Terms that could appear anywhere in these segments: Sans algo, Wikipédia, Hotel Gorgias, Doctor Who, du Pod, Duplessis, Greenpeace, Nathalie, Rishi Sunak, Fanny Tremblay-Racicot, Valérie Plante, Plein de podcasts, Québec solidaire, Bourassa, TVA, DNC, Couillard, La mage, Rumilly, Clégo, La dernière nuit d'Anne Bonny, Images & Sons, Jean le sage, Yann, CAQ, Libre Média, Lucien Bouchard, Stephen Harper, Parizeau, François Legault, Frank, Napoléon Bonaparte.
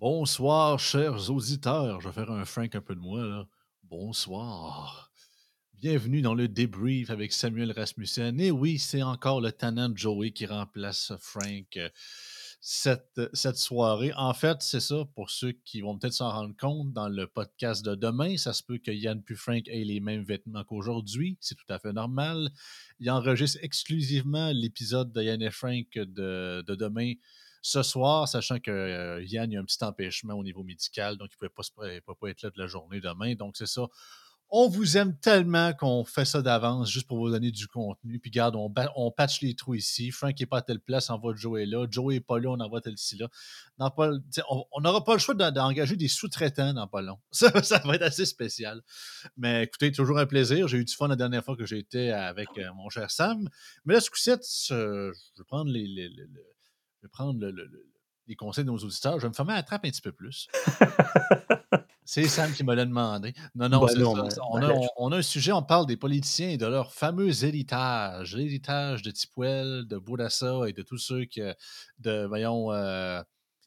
Bonsoir, chers auditeurs. Je vais faire un Frank un peu de moi, là. Bonsoir. Bienvenue dans le Debrief avec Samuel Rasmussen. Et oui, c'est encore le tannant de Joey qui remplace Frank cette soirée. En fait, c'est ça, pour ceux qui vont peut-être s'en rendre compte, dans le podcast de demain, ça se peut que Yann puis Frank aient les mêmes vêtements qu'aujourd'hui. C'est tout à fait normal. Ils enregistrent exclusivement l'épisode de Yann et Frank de demain ce soir, sachant que Yann, il y a un petit empêchement au niveau médical, donc il ne pouvait pas être là de la journée demain. Donc, c'est ça. On vous aime tellement qu'on fait ça d'avance juste pour vous donner du contenu. Puis, regarde, on patche les trous ici. Frank n'est pas à telle place, on envoie Joey là. Joey n'est pas là, on envoie tel-ci là. On n'aura pas le choix d'engager des sous-traitants dans pas long. Ça va être assez spécial. Mais écoutez, toujours un plaisir. J'ai eu du fun la dernière fois que j'étais avec mon cher Sam. Mais là, ce coup-ci, je vais prendre les conseils de nos auditeurs. Je vais me fermer à la trappe un petit peu plus. C'est Sam qui me l'a demandé. Non, c'est ça. On a un sujet, on parle des politiciens et de leur fameux héritage. L'héritage de Tipwell, de Bourassa et de tous ceux comment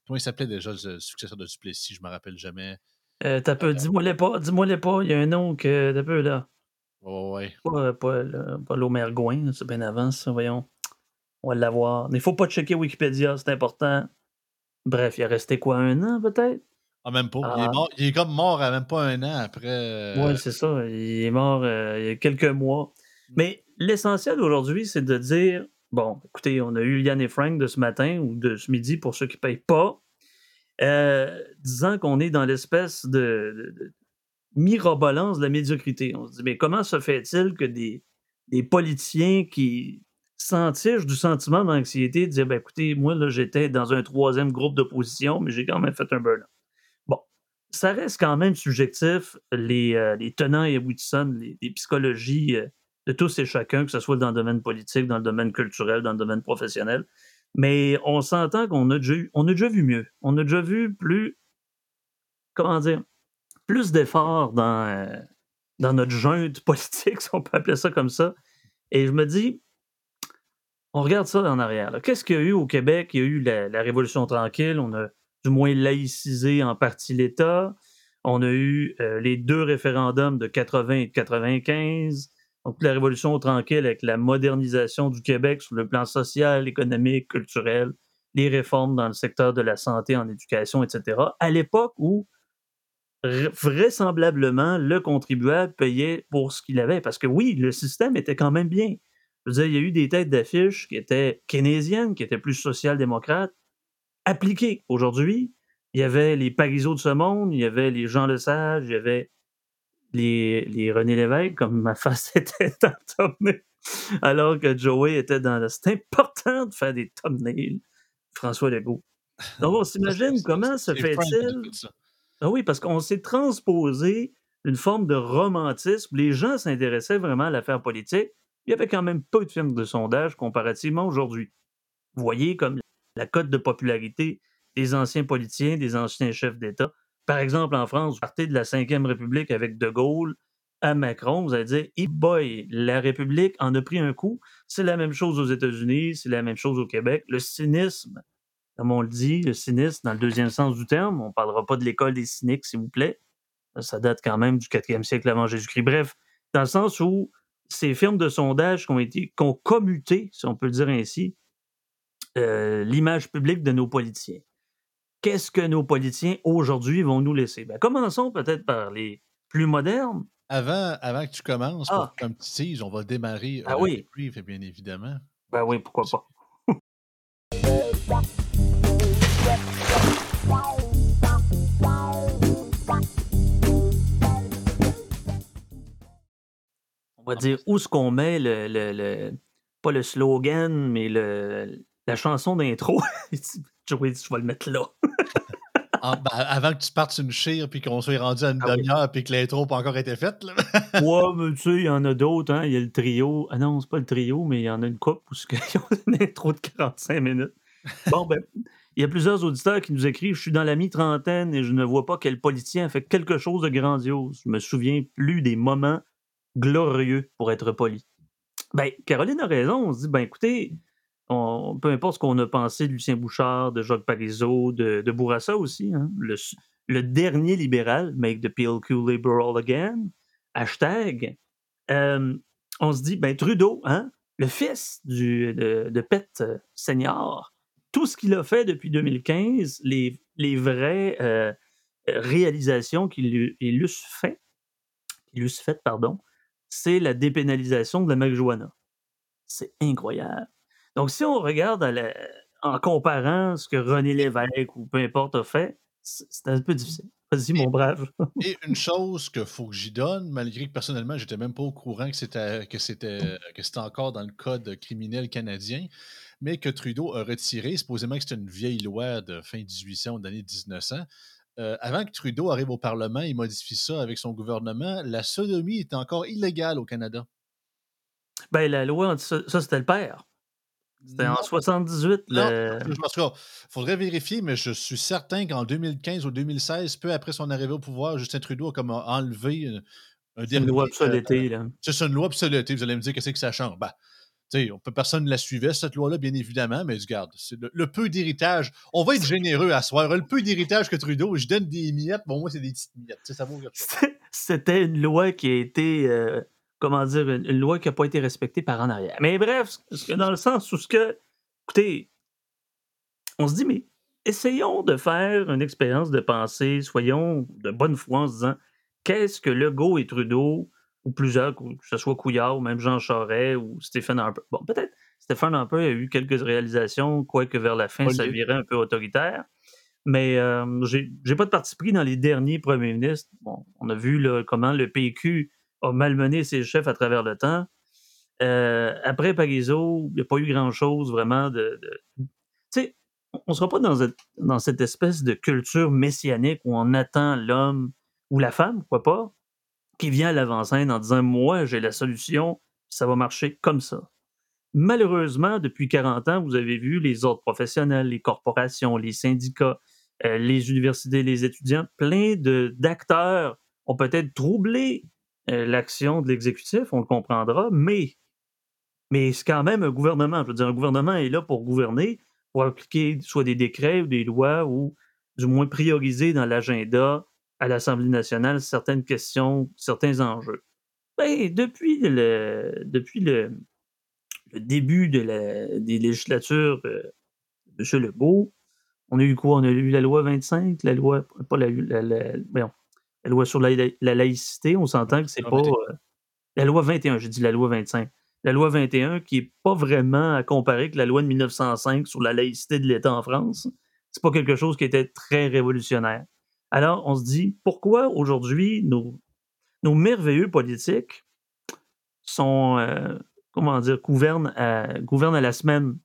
il s'appelait déjà le successeur de Duplessis, je ne me rappelle jamais. Dis-moi-les pas, il y a un nom que t'as peu là. Ouais. Pas l'Omergouin, c'est bien avant ça, voyons. On va l'avoir. Il ne faut pas checker Wikipédia, c'est important. Bref, il a resté quoi, 1 an peut-être? Ah, même pas. Ah. Il est comme mort à même pas 1 an après. Oui, c'est ça. Il est mort il y a quelques mois. Mais l'essentiel aujourd'hui, c'est de dire, bon, écoutez, on a eu Yann et Frank de ce matin ou de ce midi pour ceux qui ne payent pas, disant qu'on est dans l'espèce de mirobolance de la médiocrité. On se dit, mais comment se fait-il que des politiciens qui sentir du sentiment d'anxiété, de dire, ben écoutez, moi, là, j'étais dans un 3e groupe d'opposition, mais j'ai quand même fait un burn-out. Bon, ça reste quand même subjectif, les tenants et aboutissants, les psychologies de tous et chacun, que ce soit dans le domaine politique, dans le domaine culturel, dans le domaine professionnel, mais on s'entend qu'on a déjà vu mieux. On a déjà vu plus d'efforts dans notre junte politique, si on peut appeler ça comme ça. Et je me dis, on regarde ça en arrière. Là. Qu'est-ce qu'il y a eu au Québec? Il y a eu la Révolution tranquille. On a du moins laïcisé en partie l'État. On a eu les 2 référendums de 80 et de 95. Donc, la Révolution tranquille avec la modernisation du Québec sur le plan social, économique, culturel, les réformes dans le secteur de la santé, en éducation, etc. À l'époque où, vraisemblablement, le contribuable payait pour ce qu'il avait. Parce que oui, le système était quand même bien. Je veux dire, il y a eu des têtes d'affiche qui étaient keynésiennes, qui étaient plus social-démocrates, appliquées. Aujourd'hui, il y avait les Parizeau de ce monde, il y avait les Jean le sage, il y avait les René Lévesque, comme ma face était en thumbnail, alors que Joey était dans le... C'est important de faire des thumbnails, François Legault. Donc, on s'imagine comment se fait-il... Ah oui, parce qu'on s'est transposé une forme de romantisme. Les gens s'intéressaient vraiment à l'affaire politique. Il y avait quand même peu de firmes de sondage comparativement aujourd'hui. Vous voyez comme la cote de popularité des anciens politiciens, des anciens chefs d'État. Par exemple, en France, vous partez de la 5e République avec De Gaulle à Macron, vous allez dire « Hey boy, la République en a pris un coup ». C'est la même chose aux États-Unis, c'est la même chose au Québec. Le cynisme, comme on le dit, le cynisme dans le 2e sens du terme, on ne parlera pas de l'école des cyniques, s'il vous plaît. Ça date quand même du 4e siècle avant Jésus-Christ. Bref, dans le sens où ces firmes de sondage qui ont commuté, si on peut le dire ainsi, l'image publique de nos politiciens. Qu'est-ce que nos politiciens, aujourd'hui, vont nous laisser? Ben, commençons peut-être par les plus modernes. Avant que tu commences, pour un petit tease, on va démarrer le brief, bien évidemment. Ben oui, pourquoi pas. On va dire où est-ce qu'on met pas le slogan, mais la chanson d'intro. Joey dit, je vais le mettre là. Avant que tu partes une chire puis qu'on soit rendu à une demi-heure puis que l'intro n'a pas encore été faite. Là. Ouais, mais tu sais, il y en a d'autres. Hein. Il y a le trio. Ah non, c'est pas le trio, mais il y en a une couple où ils ont une intro de 45 minutes. Bon, ben, il y a plusieurs auditeurs qui nous écrivent « Je suis dans la mi-trentaine et je ne vois pas quel politicien a fait quelque chose de grandiose. Je me souviens plus des moments glorieux, pour être poli. » Ben, Caroline a raison. On se dit, ben écoutez, peu importe ce qu'on a pensé de Lucien Bouchard, de Jacques Parizeau, de Bourassa aussi, hein, le dernier libéral, make the PLQ liberal again, hashtag, on se dit, ben Trudeau, hein, le fils de Pet senior, tout ce qu'il a fait depuis 2015, les vraies réalisations qu'il lui fait, c'est la dépénalisation de la marijuana. C'est incroyable. Donc, si on regarde en comparant ce que René Lévesque ou peu importe a fait, c'est un peu difficile. Vas-y, mon brave. Et une chose qu'il faut que j'y donne, malgré que personnellement, j'étais même pas au courant que c'était encore dans le code criminel canadien, mais que Trudeau a retiré, supposément que c'était une vieille loi de fin 1800 ou d'année 1900. Avant que Trudeau arrive au Parlement, il modifie ça avec son gouvernement, la sodomie est encore illégale au Canada. Ben, la loi, ça c'était le père. C'était en 78. Il faudrait vérifier, mais je suis certain qu'en 2015 ou 2016, peu après son arrivée au pouvoir, Justin Trudeau a comme enlevé une loi obsolétée. C'est une loi obsolétée. Vous allez me dire qu'est-ce que ça change. Ben, personne ne la suivait, cette loi-là, bien évidemment, mais regarde, c'est le peu d'héritage. On va être généreux à soir. Le peu d'héritage que Trudeau, je donne des miettes, bon, moi, c'est des petites miettes. Ça vaut quelque chose. C'était une loi qui a été... une loi qui n'a pas été respectée par en arrière. Mais bref, dans le sens où écoutez, on se dit, mais essayons de faire une expérience de pensée, soyons de bonne foi en se disant, qu'est-ce que Legault et Trudeau, ou plusieurs, que ce soit Couillard, ou même Jean Charest, ou Stephen Harper. Bon, peut-être Stephen Harper a eu quelques réalisations, quoique vers la fin, ça virait un peu autoritaire. Mais j'ai pas de parti pris dans les derniers premiers ministres. Bon, on a vu comment le PQ a malmené ses chefs à travers le temps. Après Parizeau, il n'y a pas eu grand-chose vraiment de... Tu sais, on ne sera pas dans cette espèce de culture messianique où on attend l'homme ou la femme, pourquoi pas, qui vient à l'avant-scène en disant « Moi, j'ai la solution, ça va marcher comme ça. » Malheureusement, depuis 40 ans, vous avez vu les ordres professionnels, les corporations, les syndicats, les universités, les étudiants, plein d'acteurs ont peut-être troublé l'action de l'exécutif, on le comprendra, mais c'est quand même un gouvernement. Je veux dire, un gouvernement est là pour gouverner, pour appliquer soit des décrets ou des lois, ou du moins prioriser dans l'agenda à l'Assemblée nationale certaines questions, certains enjeux. Ben, depuis le début des législatures de M. Legault, on a eu quoi? On a eu la loi 25, la loi... Pas la loi sur la laïcité, on s'entend que c'est pas... la loi 21, j'ai dit la loi 25. La loi 21 qui n'est pas vraiment à comparer que la loi de 1905 sur la laïcité de l'État en France. C'est pas quelque chose qui était très révolutionnaire. Alors, on se dit, pourquoi aujourd'hui nos merveilleux politiques sont, gouvernent à la semaine?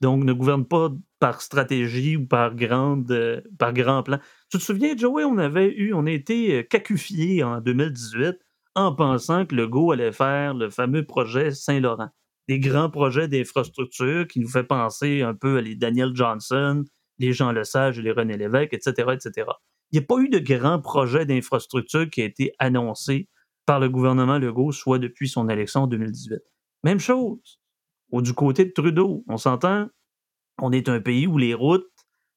Donc, ne gouvernent pas par stratégie ou par grand plan. Tu te souviens, Joey, on a été cacufiés en 2018 en pensant que Legault allait faire le fameux projet Saint-Laurent. Des grands projets d'infrastructure qui nous fait penser un peu à les Daniel Johnson, les Jean le sage, les René Lévesque, etc., etc. Il n'y a pas eu de grand projet d'infrastructure qui a été annoncé par le gouvernement Legault, soit depuis son élection en 2018. Même chose. Du côté de Trudeau, on s'entend, on est un pays où les routes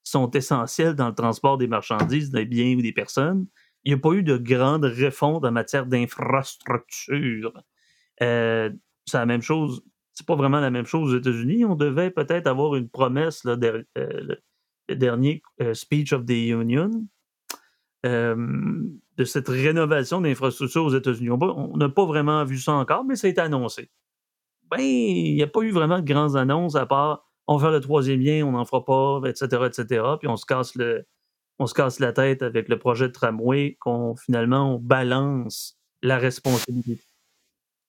sont essentielles dans le transport des marchandises, des biens ou des personnes. Il n'y a pas eu de grande refonte en matière d'infrastructure. C'est la même chose, c'est pas vraiment la même chose aux États-Unis. On devait peut-être avoir une promesse, le dernier Speech of the Union, de cette rénovation d'infrastructure aux États-Unis. On n'a pas vraiment vu ça encore, mais ça a été annoncé. Ben, il n'y a pas eu vraiment de grandes annonces à part on va faire le troisième lien, on n'en fera pas, etc., etc. Puis on se casse la tête avec le projet de tramway finalement on balance la responsabilité.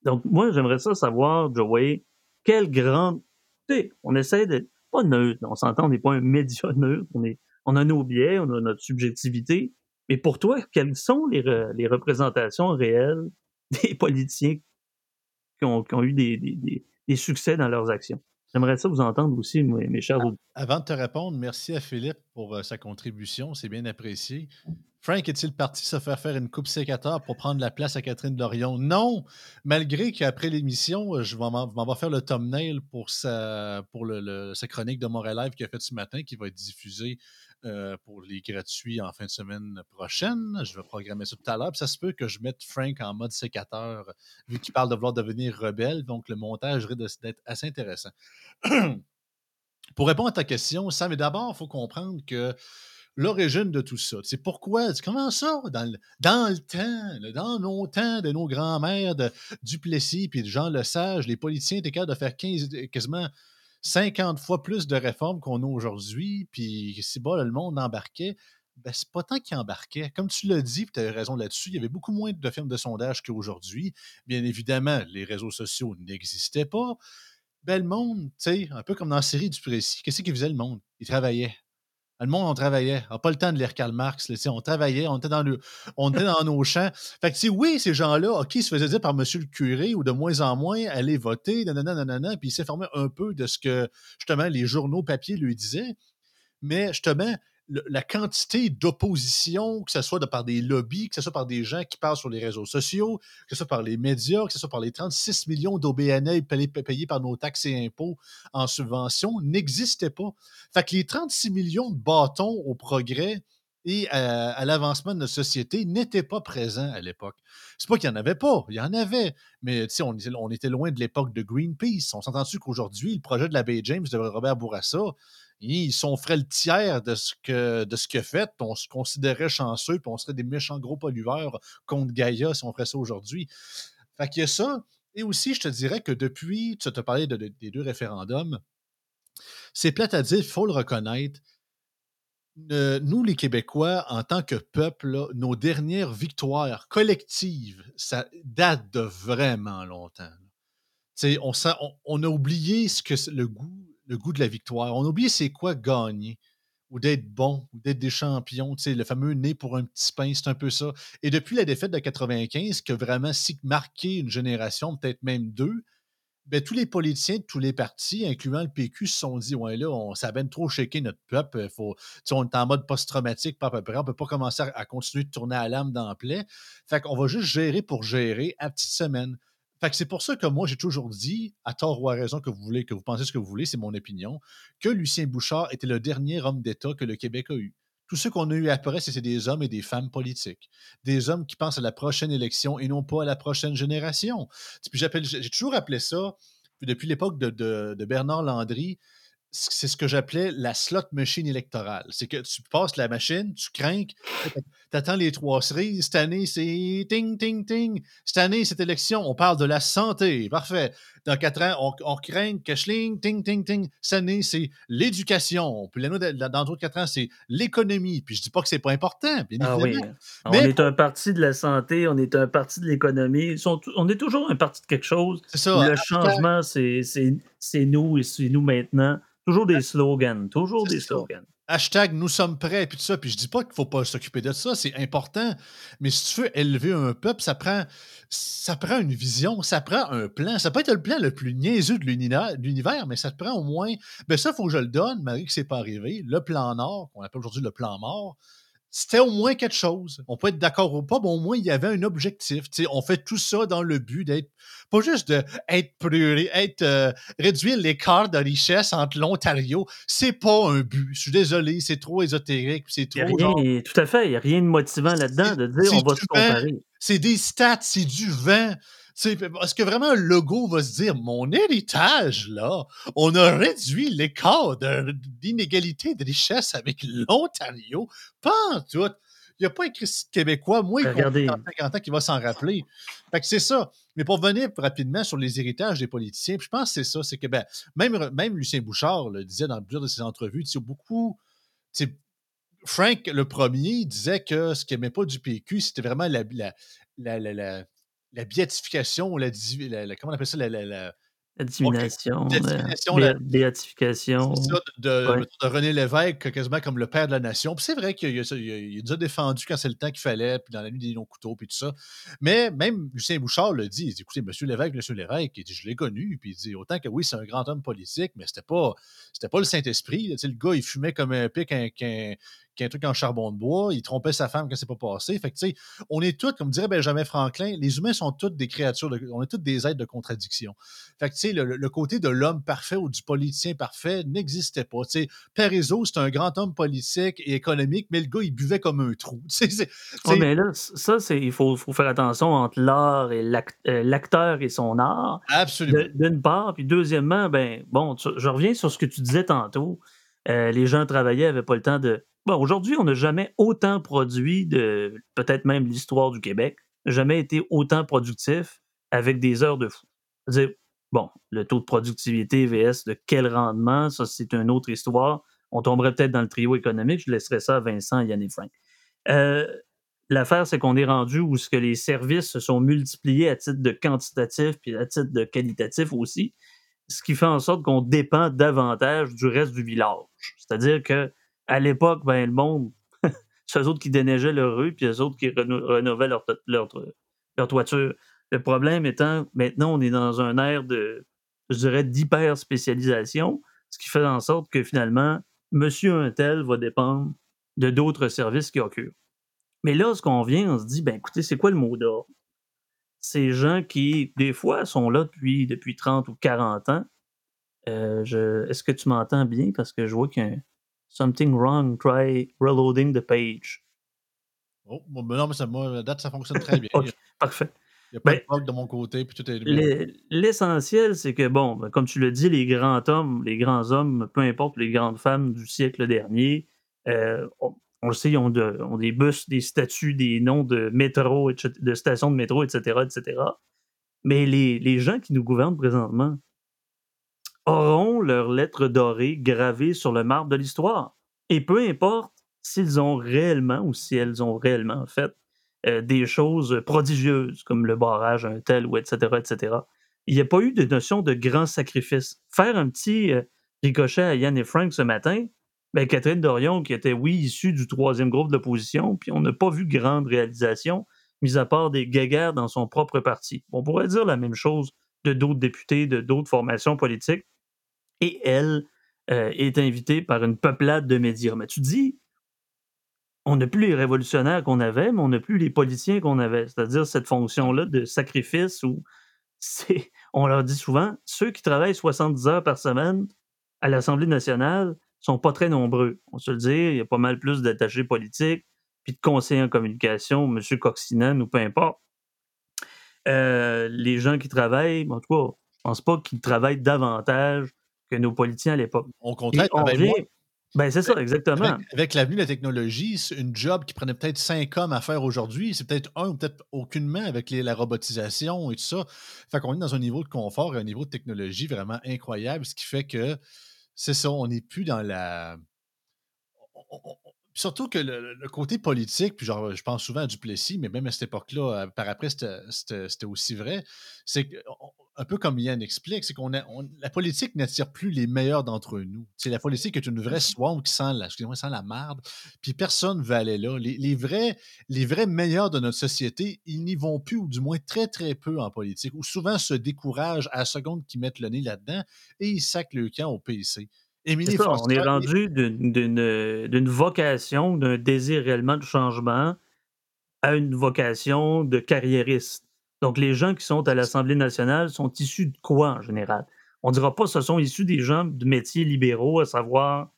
Donc, moi, j'aimerais ça savoir, Joey, quelle grande... Tu sais, on essaie d'être pas neutre, on s'entend, on n'est pas un média neutre, on a nos biais, on a notre subjectivité, mais pour toi, quelles sont les représentations réelles des politiciens qui ont eu des succès dans leurs actions. J'aimerais ça vous entendre aussi, mes chers auditeurs. Avant de te répondre, merci à Philippe pour sa contribution, c'est bien apprécié. Frank est-il parti se faire une coupe sécateur pour prendre la place à Catherine Dorion? Non, malgré qu'après l'émission, je m'en vais faire le thumbnail pour sa chronique de Montréal Live qu'il a faite ce matin, qui va être diffusée pour les gratuits en fin de semaine prochaine. Je vais programmer ça tout à l'heure. Puis ça se peut que je mette Frank en mode sécateur, vu qu'il parle de vouloir devenir rebelle. Donc, le montage risque d'être assez intéressant. Pour répondre à ta question, Sam, mais d'abord, il faut comprendre que l'origine de tout ça. C'est pourquoi, comment ça, dans le temps, dans nos temps, de nos grands-mères, de Duplessis et de Jean le sage, les politiciens étaient capables de faire quasiment 50 fois plus de réformes qu'on a aujourd'hui, puis si bas, le monde embarquait, ben, c'est pas tant qu'il embarquait. Comme tu l'as dit, puis tu as raison là-dessus, il y avait beaucoup moins de firmes de sondage qu'aujourd'hui. Bien évidemment, les réseaux sociaux n'existaient pas. Ben, le monde, tu sais, un peu comme dans la série Duplessis, qu'est-ce qu'il faisait le monde? Il travaillait. Le monde, on travaillait. On n'a pas le temps de lire Karl Marx. Là, on travaillait, on était dans nos champs. Fait que, oui, ces gens-là, OK, ils se faisaient dire par monsieur le curé ou de moins en moins, allez voter, puis ils s'informaient un peu de ce que, justement, les journaux papier lui disaient. Mais, justement, la quantité d'opposition, que ce soit par des lobbies, que ce soit par des gens qui parlent sur les réseaux sociaux, que ce soit par les médias, que ce soit par les 36 millions d'OBNL payés par nos taxes et impôts en subvention, n'existait pas. Fait que les 36 millions de bâtons au progrès et à l'avancement de notre société n'étaient pas présents à l'époque. C'est pas qu'il n'y en avait pas, il y en avait, mais on était loin de l'époque de Greenpeace. On s'entend-tu qu'aujourd'hui, le projet de la Baie James de Robert Bourassa, ils sont frais le tiers de ce que fait. On se considérait chanceux, puis on serait des méchants gros pollueurs contre Gaïa si on ferait ça aujourd'hui. Fait qu'il y a ça. Et aussi, je te dirais que depuis, tu te parlais des deux référendums, c'est plate à dire, il faut le reconnaître. Nous, les Québécois, en tant que peuple, là, nos dernières victoires collectives, ça date de vraiment longtemps. On a oublié ce que le goût de la victoire. On oublie c'est quoi gagner, ou d'être bon, ou d'être des champions. Tu sais, le fameux nez pour un petit pain, c'est un peu ça. Et depuis la défaite de 1995, qui a vraiment marqué une génération, peut-être même deux, bien, tous les politiciens de tous les partis, incluant le PQ, se sont dit « Ouais, là, on s'abène trop shaker notre peuple. On est en mode post-traumatique, pas à peu près. On ne peut pas commencer à continuer de tourner à l'âme dans la plaie. Fait qu'on va juste gérer pour gérer à petite semaine. » Fait que c'est pour ça que moi, j'ai toujours dit, à tort ou à raison que vous voulez, que vous pensez ce que vous voulez, c'est mon opinion, que Lucien Bouchard était le dernier homme d'État que le Québec a eu. Tous ceux qu'on a eu après, c'est des hommes et des femmes politiques. Des hommes qui pensent à la prochaine élection et non pas à la prochaine génération. Puis j'ai toujours appelé ça, depuis l'époque de Bernard Landry, c'est ce que j'appelais la slot machine électorale. C'est que tu passes la machine, tu crinques, t'attends les trois cerises. Cette année, c'est ting, ting, ting. Cette année, cette élection, on parle de la santé. Parfait. Dans 4 ans, on crinque, cashling, ting, ting, ting. Cette année, c'est l'éducation. Puis dans d'autres 4 ans, c'est l'économie. Puis je dis pas que c'est pas important. Bien évidemment. Ah oui. Mais on est un parti de la santé, on est un parti de l'économie. On est toujours un parti de quelque chose. C'est ça. Le changement, c'est nous et c'est nous maintenant. Toujours des slogans, toujours des slogans. Hashtag « nous sommes prêts » puis tout ça. Puis je dis pas qu'il faut pas s'occuper de ça, c'est important. Mais si tu veux élever un peuple, ça prend une vision, ça prend un plan. Ça peut être le plan le plus niaiseux de l'univers, mais ça te prend au moins... Bien ça, il faut que je le donne, malgré que c'est pas arrivé. Le plan Nord, qu'on appelle aujourd'hui le plan mort, c'était au moins quelque chose. On peut être d'accord ou pas, mais au moins, il y avait un objectif. T'sais, on fait tout ça dans le but d'être, pas juste réduire l'écart de richesse entre l'Ontario. C'est pas un but. Je suis désolé, c'est trop ésotérique. C'est trop. Tout à fait, il n'y a rien de motivant là-dedans de dire on va se comparer. C'est des stats, c'est du vent. Est-ce que vraiment Legault va se dire « Mon héritage, là, on a réduit l'écart d'inégalité de richesse avec l'Ontario. » Pas en tout. Il n'y a pas un Christ québécois, moi, il y a 50 ans, qui va s'en rappeler. Fait que c'est ça. Mais pour revenir rapidement sur les héritages des politiciens, je pense que c'est ça. C'est que ben, même Lucien Bouchard le disait dans plusieurs de ses entrevues, beaucoup... Frank, le premier, disait que ce qu'il n'aimait pas du PQ, c'était vraiment la béatification, comment on appelle ça? La divination. La béatification. C'est ça, de René Lévesque, quasiment comme le père de la nation. Puis c'est vrai qu'il a déjà défendu quand c'est le temps qu'il fallait, puis dans la nuit des non-couteaux, puis tout ça. Mais même Lucien Bouchard le dit, il dit, écoutez, Monsieur Lévesque, il dit, je l'ai connu, puis il dit, autant que oui, c'est un grand homme politique, mais c'était pas le Saint-Esprit. Le gars, il fumait comme un pic qu'un truc en charbon de bois, il trompait sa femme quand c'est pas passé. Fait que, tu sais, on est tous, comme dirait Benjamin Franklin, les humains sont tous des créatures, on est tous des êtres de contradiction. Fait que, tu sais, le côté de l'homme parfait ou du politicien parfait n'existait pas. Tu sais, Parizeau, c'est un grand homme politique et économique, mais le gars, il buvait comme un trou. Oh, mais là, ça, c'est, il faut faire attention entre l'art et l'acteur et son art. Absolument. D'une part, puis deuxièmement, ben, bon, je reviens sur ce que tu disais tantôt. Les gens travaillaient, n'avaient pas le temps de... Bon, aujourd'hui, on n'a jamais autant produit de peut-être même l'histoire du Québec, jamais été autant productif avec des heures de fou. C'est-à-dire, bon, le taux de productivité VS, de quel rendement, ça, c'est une autre histoire. On tomberait peut-être dans le trio économique, je laisserais ça à Vincent, Yann et Frank. L'affaire, c'est qu'on est rendu où ce que les services se sont multipliés à titre de quantitatif puis à titre de qualitatif aussi, ce qui fait en sorte qu'on dépend davantage du reste du village. C'est-à-dire qu'à l'époque, ben, le monde, c'est eux autres qui déneigeaient leur rue puis eux autres qui rénovaient leur toiture. Le problème étant, maintenant, on est dans un air de, je dirais, d'hyper-spécialisation, ce qui fait en sorte que finalement, monsieur un tel va dépendre de d'autres services qui occurrent. Mais là, ce qu'on vient, on se dit, ben écoutez, c'est quoi le mot d'ordre? Ces gens qui, des fois, sont là depuis 30 ou 40 ans. Est-ce que tu m'entends bien? Parce que je vois qu'il y a un something wrong, try reloading the page. Oh, non, mais la date, ça fonctionne très bien. Okay, parfait. Il n'y a pas de bug de mon côté, puis tout est bien. L'essentiel, c'est que, bon, ben, comme tu le dis, les grands hommes, peu importe les grandes femmes du siècle dernier, on le sait, ils ont des bus, des statues, des noms de métro, de stations de métro, etc., etc. Mais les gens qui nous gouvernent présentement auront leur lettre dorée gravée sur le marbre de l'histoire. Et peu importe s'ils ont réellement ou si elles ont réellement fait des choses prodigieuses, comme le barrage, un tel, ou etc., etc. Il n'y a pas eu de notion de grand sacrifice. Faire un petit ricochet à Yann et Frank ce matin, ben Catherine Dorion, qui était, oui, issue du troisième groupe de l'opposition, puis on n'a pas vu grande réalisation, mis à part des guéguerres dans son propre parti. On pourrait dire la même chose de d'autres députés, de d'autres formations politiques, et elle est invitée par une peuplade de médias. Mais tu dis, on n'a plus les révolutionnaires qu'on avait, mais on n'a plus les politiciens qu'on avait. C'est-à-dire cette fonction-là de sacrifice où on leur dit souvent, ceux qui travaillent 70 heures par semaine à l'Assemblée nationale, sont pas très nombreux. On se le dit, il y a pas mal plus d'attachés politiques, puis de conseillers en communication, M. Coxinan ou peu importe. Les gens qui travaillent, en tout cas, je pense pas qu'ils travaillent davantage que nos politiciens à l'époque. On contracte avec moi. Ben c'est ça, exactement. Avec l'avenue de la technologie, c'est une job qui prenait peut-être 5 hommes à faire aujourd'hui, c'est peut-être un ou peut-être aucunement avec la robotisation et tout ça. Fait qu'on est dans un niveau de confort et un niveau de technologie vraiment incroyable, ce qui fait que c'est ça, on n'est plus dans la... Surtout que le côté politique, puis genre, je pense souvent à Duplessis, mais même à cette époque-là, par après, c'était aussi vrai. C'est un peu comme Yann explique, c'est qu'on la politique n'attire plus les meilleurs d'entre nous. C'est la politique est une vraie swamp qui sent la marde, puis personne ne veut aller là. Les vrais meilleurs de notre société, ils n'y vont plus, ou du moins très, très peu en politique, ou souvent se découragent à la seconde qu'ils mettent le nez là-dedans, et ils sacquent le camp au PIC. Ça, on est rendu d'une vocation, d'un désir réellement de changement à une vocation de carriériste. Donc, les gens qui sont à l'Assemblée nationale sont issus de quoi, en général? On ne dira pas que ce sont issus des gens de métiers libéraux, à savoir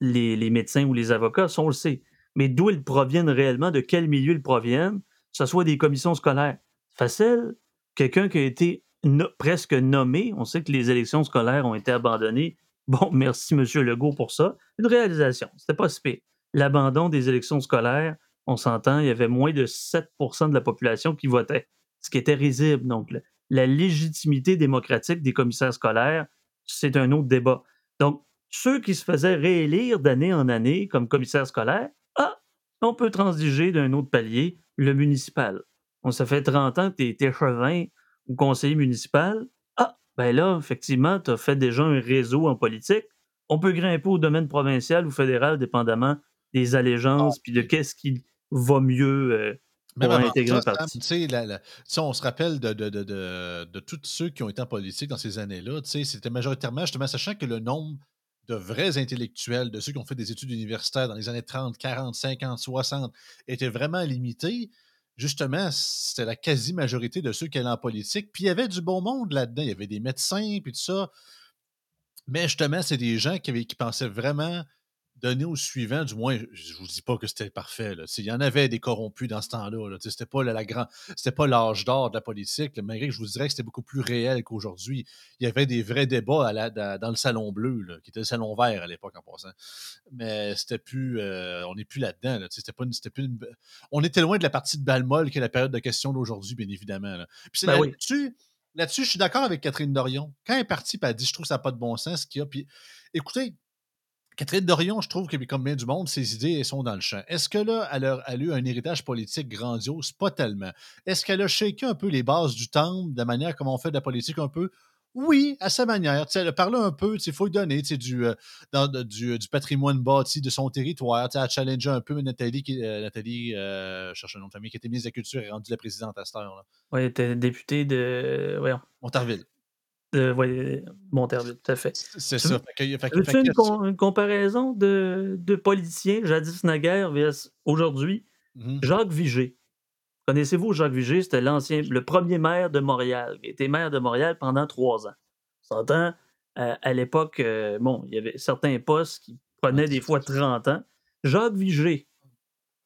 les médecins ou les avocats, ça on le sait. Mais d'où ils proviennent réellement, de quel milieu ils proviennent, que ce soit des commissions scolaires. Facile, quelqu'un qui a été presque nommé, on sait que les élections scolaires ont été abandonnées. Bon, merci M. Legault pour ça. Une réalisation, c'était pas si pire. L'abandon des élections scolaires, on s'entend, il y avait moins de 7% de la population qui votait, ce qui était risible. Donc, la légitimité démocratique des commissaires scolaires, c'est un autre débat. Donc, ceux qui se faisaient réélire d'année en année comme commissaires scolaires, on peut transiger d'un autre palier, le municipal. On se fait 30 ans que tu es échevin ou conseiller municipal, ben là, effectivement, tu as fait déjà un réseau en politique. On peut grimper au domaine provincial ou fédéral, dépendamment des allégeances, puis de qu'est-ce qui va mieux pour intégrer un parti. On se rappelle de tous ceux qui ont été en politique dans ces années-là. C'était majoritairement, justement, sachant que le nombre de vrais intellectuels, de ceux qui ont fait des études universitaires dans les années 30, 40, 50, 60, étaient vraiment limités. Justement, c'était la quasi-majorité de ceux qui allaient en politique. Puis il y avait du bon monde là-dedans. Il y avait des médecins, puis tout ça. Mais justement, c'est des gens qui pensaient vraiment donner au suivant. Du moins, je ne vous dis pas que c'était parfait. Là. Il y en avait des corrompus dans ce temps-là. Là. C'était pas c'était pas l'âge d'or de la politique, là, malgré que je vous dirais que c'était beaucoup plus réel qu'aujourd'hui. Il y avait des vrais débats dans le Salon Bleu, là, qui était le Salon Vert à l'époque en passant. Mais c'était plus, on n'est plus là-dedans. Là. On était loin de la partie de balle-molle qui est la période de questions d'aujourd'hui, bien évidemment. Là. Puis c'est là-dessus... Oui. Là-dessus, je suis d'accord avec Catherine Dorion. Quand elle est partie, elle dit « Je trouve que ça n'a pas de bon sens, ce qu'il y a. » Puis, écoutez, Catherine Dorion, je trouve que comme bien du monde, ses idées elles sont dans le champ. Est-ce que là, elle a eu un héritage politique grandiose? Pas tellement. Est-ce qu'elle a shaké un peu les bases du temple, de la manière comme on fait de la politique un peu? Oui, à sa manière. T'sais, elle a parlé un peu, il faut lui donner du patrimoine bâti de son territoire. T'sais, elle a challengé un peu Nathalie, cherche un nom de famille, qui était ministre de la Culture et rendue la présidente à cette heure. Oui, elle était députée de... Montarville. Oui, Montarville, tout à fait. C'est ça. Fait une comparaison de politiciens, jadis naguère, vs aujourd'hui, Jacques Viger. Connaissez-vous Jacques Viger? C'était le premier maire de Montréal. Il était maire de Montréal pendant 3 ans. On s'entend, à l'époque, il y avait certains postes qui prenaient des fois 30 ans. Jacques Viger,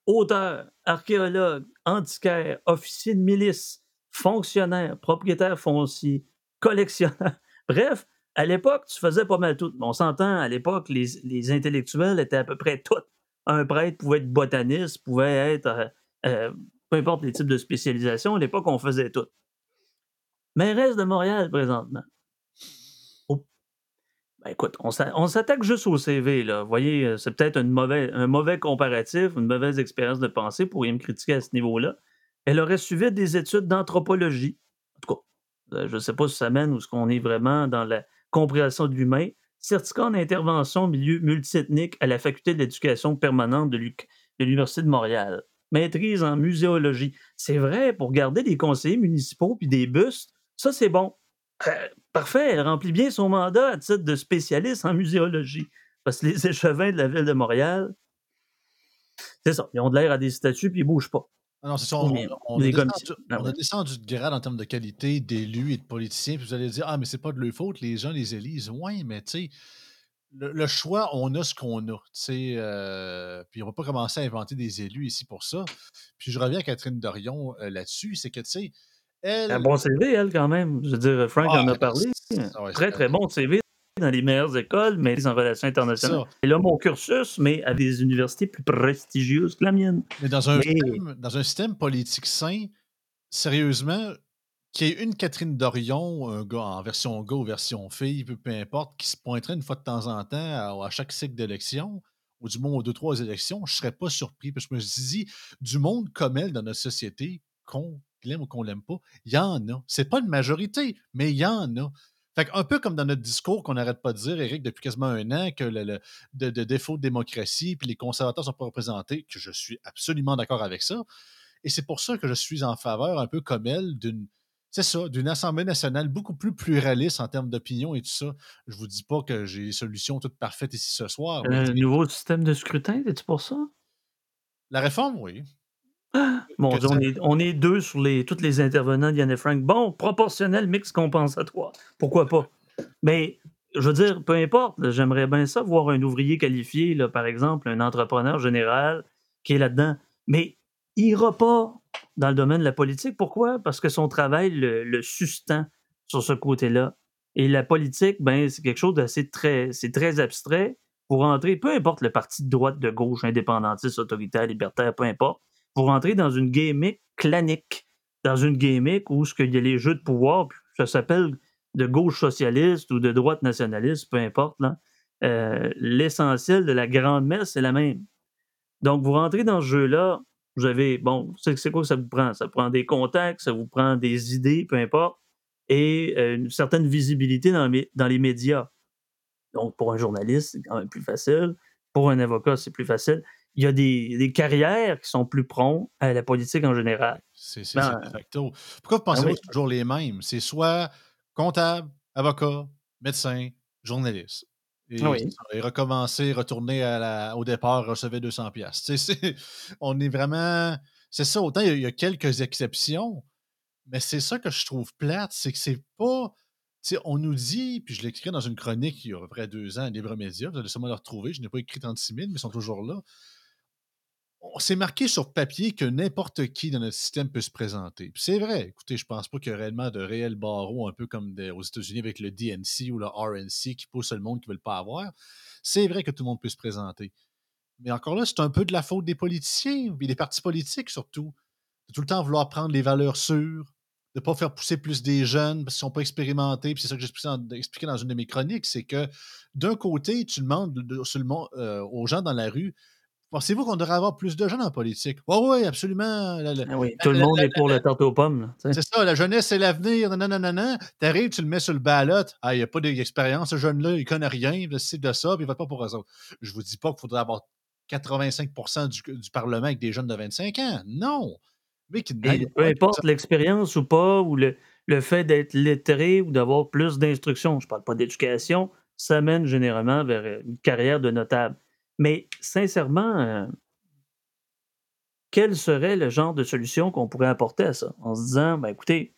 auteur, archéologue, antiquaire, officier de milice, fonctionnaire, propriétaire foncier, collectionneur. Bref, à l'époque, tu faisais pas mal tout. Mais on s'entend, à l'époque, les intellectuels étaient à peu près tous. Un prêtre pouvait être botaniste, pouvait être... peu importe les types de spécialisation, à l'époque, on faisait tout. Mairesse de Montréal, présentement. Oh. Ben écoute, on s'attaque juste au CV, là. Vous voyez, c'est peut-être un mauvais comparatif, une mauvaise expérience de pensée pour y me critiquer à ce niveau-là. Elle aurait suivi des études d'anthropologie. En tout cas, je ne sais pas si ça mène ou ce qu'on est vraiment dans la compréhension de l'humain. Certificat en intervention au milieu multiethnique à la Faculté de l'éducation permanente de l'Université de Montréal. Maîtrise en muséologie. C'est vrai, pour garder des conseillers municipaux puis des bustes, ça, c'est bon. Parfait, elle remplit bien son mandat à titre de spécialiste en muséologie. Parce que les échevins de la Ville de Montréal, c'est ça, ils ont de l'air à des statues puis ils ne bougent pas. Ah non, c'est ça, on a descendu de grade en termes de qualité d'élus et de politiciens, puis vous allez dire « Ah, mais c'est pas de leur faute, les gens les élisent. » Oui, mais tu sais... Le choix, on a ce qu'on a. Puis on ne va pas commencer à inventer des élus ici pour ça. Puis je reviens à Catherine Dorion là-dessus. C'est que, tu sais, elle. Un bon CV, elle, quand même. Je veux dire, Frank en a parlé. Très bon CV dans les meilleures écoles, mais en relations internationales. Et là, mon cursus, mais à des universités plus prestigieuses que la mienne. Mais dans un système politique sain, sérieusement. Qu'il y ait une Catherine Dorion, un gars en version gars ou version fille, peu importe, qui se pointerait une fois de temps en temps à chaque cycle d'élection, ou du moins aux 2-3 élections, je ne serais pas surpris. Parce que je me dis, du monde comme elle dans notre société, qu'on l'aime ou qu'on ne l'aime pas, il y en a. C'est pas une majorité, mais il y en a. Fait un peu comme dans notre discours qu'on n'arrête pas de dire, Éric, depuis quasiment 1 an, que le défaut de démocratie puis les conservateurs ne sont pas représentés, que je suis absolument d'accord avec ça. Et c'est pour ça que je suis en faveur, un peu comme elle, d'une Assemblée nationale beaucoup plus pluraliste en termes d'opinion et tout ça. Je vous dis pas que j'ai des solutions toutes parfaites ici ce soir. Un nouveau système de scrutin, es-tu pour ça? La réforme, oui. Bon, on est 2 sur tous les intervenants d'Yann et Frank. Bon, proportionnel, mix compensatoire. Pourquoi pas? Mais, je veux dire, peu importe, là, j'aimerais bien ça, voir un ouvrier qualifié, là, par exemple, un entrepreneur général qui est là-dedans. Mais il n'ira pas dans le domaine de la politique. Pourquoi? Parce que son travail le sustent sur ce côté-là. Et la politique, c'est quelque chose d'assez très abstrait pour entrer, peu importe le parti de droite, de gauche, indépendantiste, autoritaire, libertaire, peu importe, pour entrer dans une gimmick clanique, dans une gimmick où ce qu'il y a les jeux de pouvoir, ça s'appelle de gauche socialiste ou de droite nationaliste, peu importe. Là. L'essentiel de la grande messe, c'est la même. Donc, vous rentrez dans ce jeu-là, vous avez, c'est quoi que ça vous prend? Ça vous prend des contacts, ça vous prend des idées, peu importe, et une certaine visibilité dans les médias. Donc, pour un journaliste, c'est quand même plus facile. Pour un avocat, c'est plus facile. Il y a des carrières qui sont plus promptes à la politique en général. C'est de facto. Pourquoi vous pensez que c'est toujours les mêmes? C'est soit comptable, avocat, médecin, journaliste. Et, oui. Et recommencer, retourner au départ, recevait 200$. On est vraiment... C'est ça, autant il y a quelques exceptions, mais c'est ça que je trouve plate, c'est que c'est pas... On nous dit, puis je l'écris dans une chronique il y a à peu près 2 ans à Libre Média, vous allez sûrement le retrouver, je n'ai pas écrit 36 000, mais ils sont toujours là. C'est marqué sur papier que n'importe qui dans notre système peut se présenter. Puis c'est vrai. Écoutez, je pense pas qu'il y ait réellement de réels barreaux, un peu comme aux États-Unis avec le DNC ou le RNC qui poussent le monde qu'ils ne veulent pas avoir. C'est vrai que tout le monde peut se présenter. Mais encore là, c'est un peu de la faute des politiciens et des partis politiques surtout. De tout le temps vouloir prendre les valeurs sûres, de ne pas faire pousser plus des jeunes parce qu'ils ne sont pas expérimentés. Puis c'est ça que j'ai expliqué dans une de mes chroniques, c'est que d'un côté, tu demandes aux gens dans la rue, pensez-vous qu'on devrait avoir plus de jeunes en politique? Oui, absolument. Tout le monde est pour le tarte aux pommes. T'sais. C'est ça, la jeunesse, c'est l'avenir. Nanana. T'arrives, tu le mets sur le ballot. Il n'y a pas d'expérience, ce jeune-là, il connaît rien, c'est de ça, puis il ne vote pas pour eux autres. Je vous dis pas qu'il faudrait avoir 85% du Parlement avec des jeunes de 25 ans. Non. Mais peu importe l'expérience ou pas, ou le fait d'être lettré ou d'avoir plus d'instruction, je ne parle pas d'éducation, ça mène généralement vers une carrière de notable. Mais sincèrement, quel serait le genre de solution qu'on pourrait apporter à ça? En se disant, écoutez,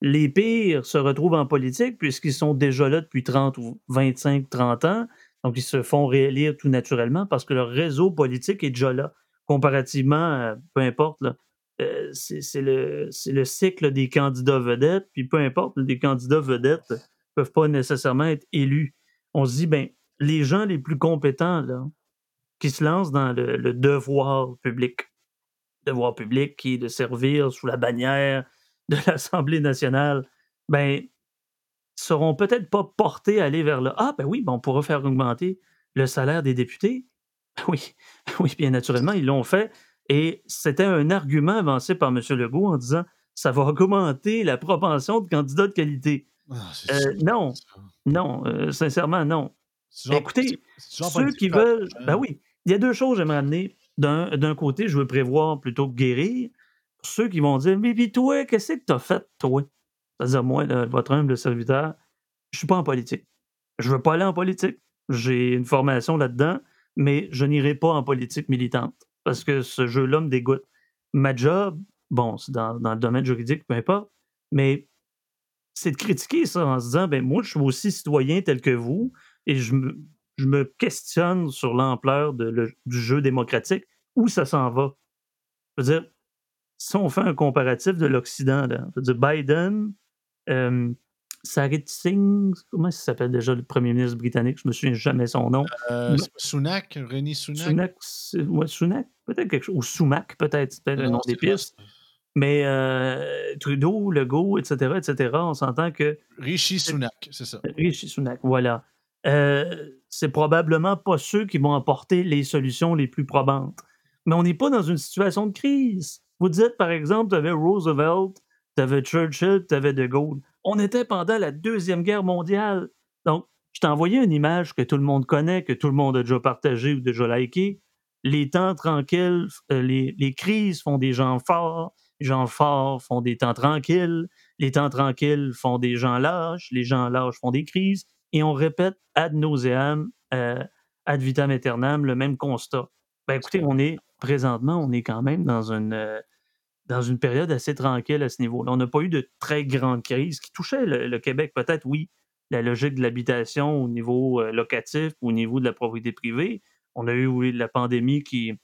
les pires se retrouvent en politique puisqu'ils sont déjà là depuis 30 ou 25, 30 ans. Donc, ils se font réélire tout naturellement parce que leur réseau politique est déjà là. Comparativement, peu importe, là, c'est le cycle des candidats vedettes. Puis peu importe, les candidats vedettes ne peuvent pas nécessairement être élus. On se dit, les gens les plus compétents, là, qui se lance dans le devoir public. Devoir public qui est de servir sous la bannière de l'Assemblée nationale, seront peut-être pas portés à aller vers le « Ah, on pourra faire augmenter le salaire des députés. » Oui, bien naturellement, ils l'ont fait. Et c'était un argument avancé par M. Legault en disant « Ça va augmenter la propension de candidats de qualité. » Non, sincèrement, non. Écoutez, ceux qui veulent... Il y a 2 choses que j'aimerais amener. D'un côté, je veux prévoir plutôt que guérir. Pour ceux qui vont dire, mais puis toi, qu'est-ce que t'as fait, toi? C'est-à-dire, moi, votre humble serviteur, je suis pas en politique. Je veux pas aller en politique. J'ai une formation là-dedans, mais je n'irai pas en politique militante parce que ce jeu-là me dégoûte. Ma job, c'est dans le domaine juridique, peu importe, mais c'est de critiquer ça en se disant, moi, je suis aussi citoyen tel que vous et je me questionne sur l'ampleur du jeu démocratique, où ça s'en va. Je veux dire, si on fait un comparatif de l'Occident, là, je veux dire, Biden, Sarah Singh, comment ça s'appelle déjà le premier ministre britannique, je ne me souviens jamais son nom. Sunak, René Sunak. Sunak, peut-être quelque chose, ou Sumac, peut-être, c'est le nom des pistes. Mais Trudeau, Legault, etc., on s'entend que... Rishi Sunak, c'est ça. Rishi Sunak, voilà. C'est probablement pas ceux qui vont apporter les solutions les plus probantes. Mais on n'est pas dans une situation de crise. Vous dites, par exemple, tu avais Roosevelt, tu avais Churchill, tu avais De Gaulle. On était pendant la Deuxième Guerre mondiale. Donc, je t'ai envoyé une image que tout le monde connaît, que tout le monde a déjà partagée ou déjà likée. Les temps tranquilles, les crises font des gens forts. Les gens forts font des temps tranquilles. Les temps tranquilles font des gens lâches. Les gens lâches font des crises. Et on répète ad nauseam, ad vitam aeternam, le même constat. Écoutez, on est quand même dans une période assez tranquille à ce niveau-là. On n'a pas eu de très grande crise qui touchait le Québec. Peut-être, oui, la logique de l'habitation au niveau locatif, au niveau de la propriété privée. On a eu, oui, la pandémie qui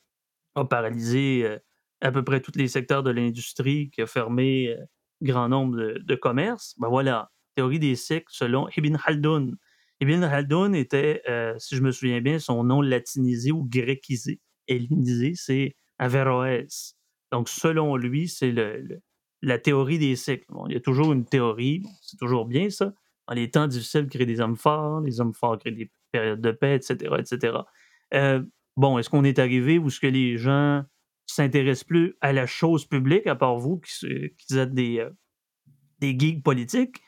a paralysé à peu près tous les secteurs de l'industrie, qui a fermé grand nombre de commerces. Voilà. Théorie des cycles selon Ibn Khaldun. Ibn Khaldun était, si je me souviens bien, son nom latinisé ou grécisé. Hellénisé, c'est Averroès. Donc, selon lui, c'est la théorie des cycles. Il y a toujours une théorie, c'est toujours bien ça. Dans les temps difficiles, créer des hommes forts, les hommes forts créent des périodes de paix, etc. Est-ce qu'on est arrivé où est-ce que les gens ne s'intéressent plus à la chose publique, à part vous qui êtes des geeks politiques?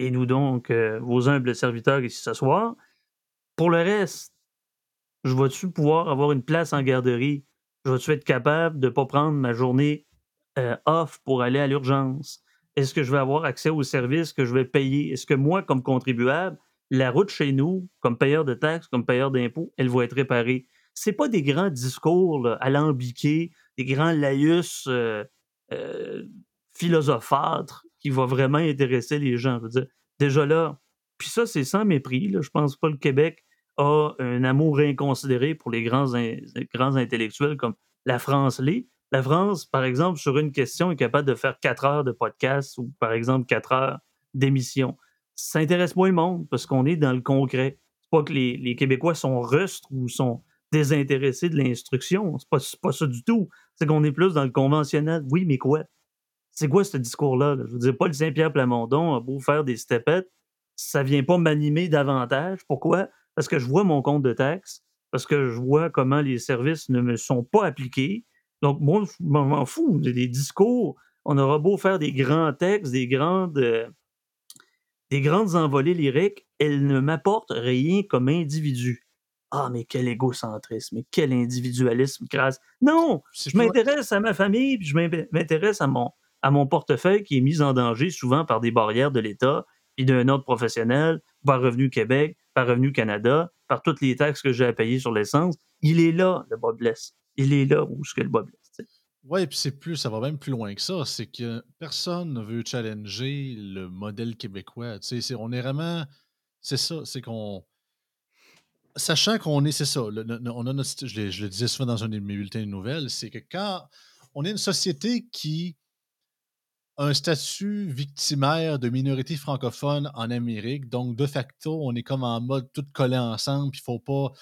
Et nous donc, vos humbles serviteurs ici ce soir. Pour le reste, je vais-tu pouvoir avoir une place en garderie? Je vais-tu être capable de ne pas prendre ma journée off pour aller à l'urgence? Est-ce que je vais avoir accès aux services que je vais payer? Est-ce que moi, comme contribuable, la route chez nous, comme payeur de taxes, comme payeur d'impôts, elle va être réparée. C'est pas des grands discours là, alambiqués, des grands laïus philosophâtres qui vont vraiment intéresser les gens. Je veux dire, déjà là, puis ça, c'est sans mépris. Là, je pense pas que le Québec a un amour inconsidéré pour les grands intellectuels comme la France l'est. La France, par exemple, sur une question, est capable de faire 4 heures de podcast ou, par exemple, 4 heures d'émission. Ça intéresse moins le monde parce qu'on est dans le concret. C'est pas que les Québécois sont rustres ou sont désintéressés de l'instruction. C'est pas ça du tout. C'est qu'on est plus dans le conventionnel. Oui, mais quoi? C'est quoi ce discours-là? Je veux dire, Paul Saint-Pierre Plamondon a beau faire des stepettes, ça vient pas m'animer davantage. Pourquoi? Parce que je vois mon compte de taxes, parce que je vois comment les services ne me sont pas appliqués. Donc, moi, je m'en fous. Des discours, on aura beau faire des grands textes, des grandes envolées lyriques, elles ne m'apportent rien comme individu. Ah, mais quel égocentrisme, mais quel individualisme crasse. Non, je m'intéresse à ma famille, puis je m'intéresse à mon portefeuille qui est mis en danger souvent par des barrières de l'État, puis d'un autre professionnel, par Revenu Québec, par Revenu Canada, par toutes les taxes que j'ai à payer sur l'essence. Il est là, le bas blesse. Il est là où ce que le bas blesse. Oui, puis ça va même plus loin que ça. C'est que personne ne veut challenger le modèle québécois. On est vraiment... C'est ça, c'est qu'on... Sachant qu'on est... C'est ça, on a notre... Je le disais souvent dans un de mes bulletins de nouvelles, c'est que quand on est une société qui a un statut victimaire de minorité francophone en Amérique, donc de facto, on est comme en mode tout collé ensemble, puis faut pas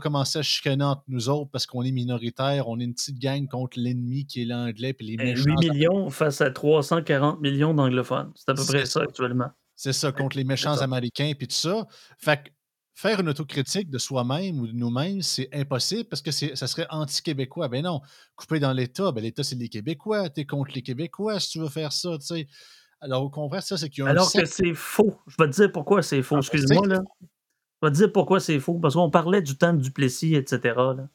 commencer à chicaner entre nous autres parce qu'on est minoritaire, on est une petite gang contre l'ennemi qui est l'anglais, puis les méchants... 8 millions face à 340 millions d'anglophones, c'est à peu près ça actuellement. C'est ça, contre les méchants américains, puis tout ça. Fait que faire une autocritique de soi-même ou de nous-mêmes, c'est impossible parce que ça serait anti-québécois. Ben non, couper dans l'État, ben l'État, c'est les Québécois. T'es contre les Québécois si tu veux faire ça, tu sais. Alors, au contraire, ça, c'est qu'il y a un... Alors que c'est faux. Je vais te dire pourquoi c'est faux. Excuse-moi, là. Je vais te dire pourquoi c'est faux. Parce qu'on parlait du temps de Duplessis, etc., là.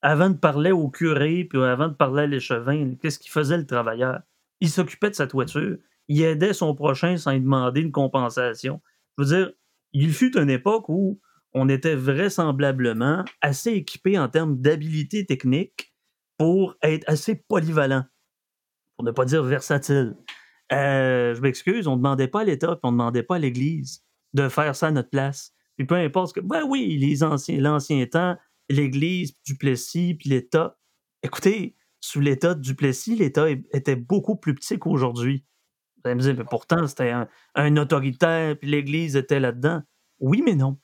Avant de parler au curé, puis avant de parler à l'échevin, qu'est-ce qu'il faisait, le travailleur? Il s'occupait de sa toiture. Il aidait son prochain sans lui demander une compensation. Je veux dire... Il fut une époque où on était vraisemblablement assez équipé en termes d'habilité technique pour être assez polyvalent, pour ne pas dire versatile. Je m'excuse, on ne demandait pas à l'État puis on ne demandait pas à l'Église de faire ça à notre place. Puis peu importe ce que... Ben oui, l'ancien temps, l'Église, Duplessis, puis l'État. Écoutez, sous l'État de Duplessis, l'État était beaucoup plus petit qu'aujourd'hui. Vous allez me dire, mais pourtant, c'était un autoritaire, puis l'Église était là-dedans. Oui, mais non.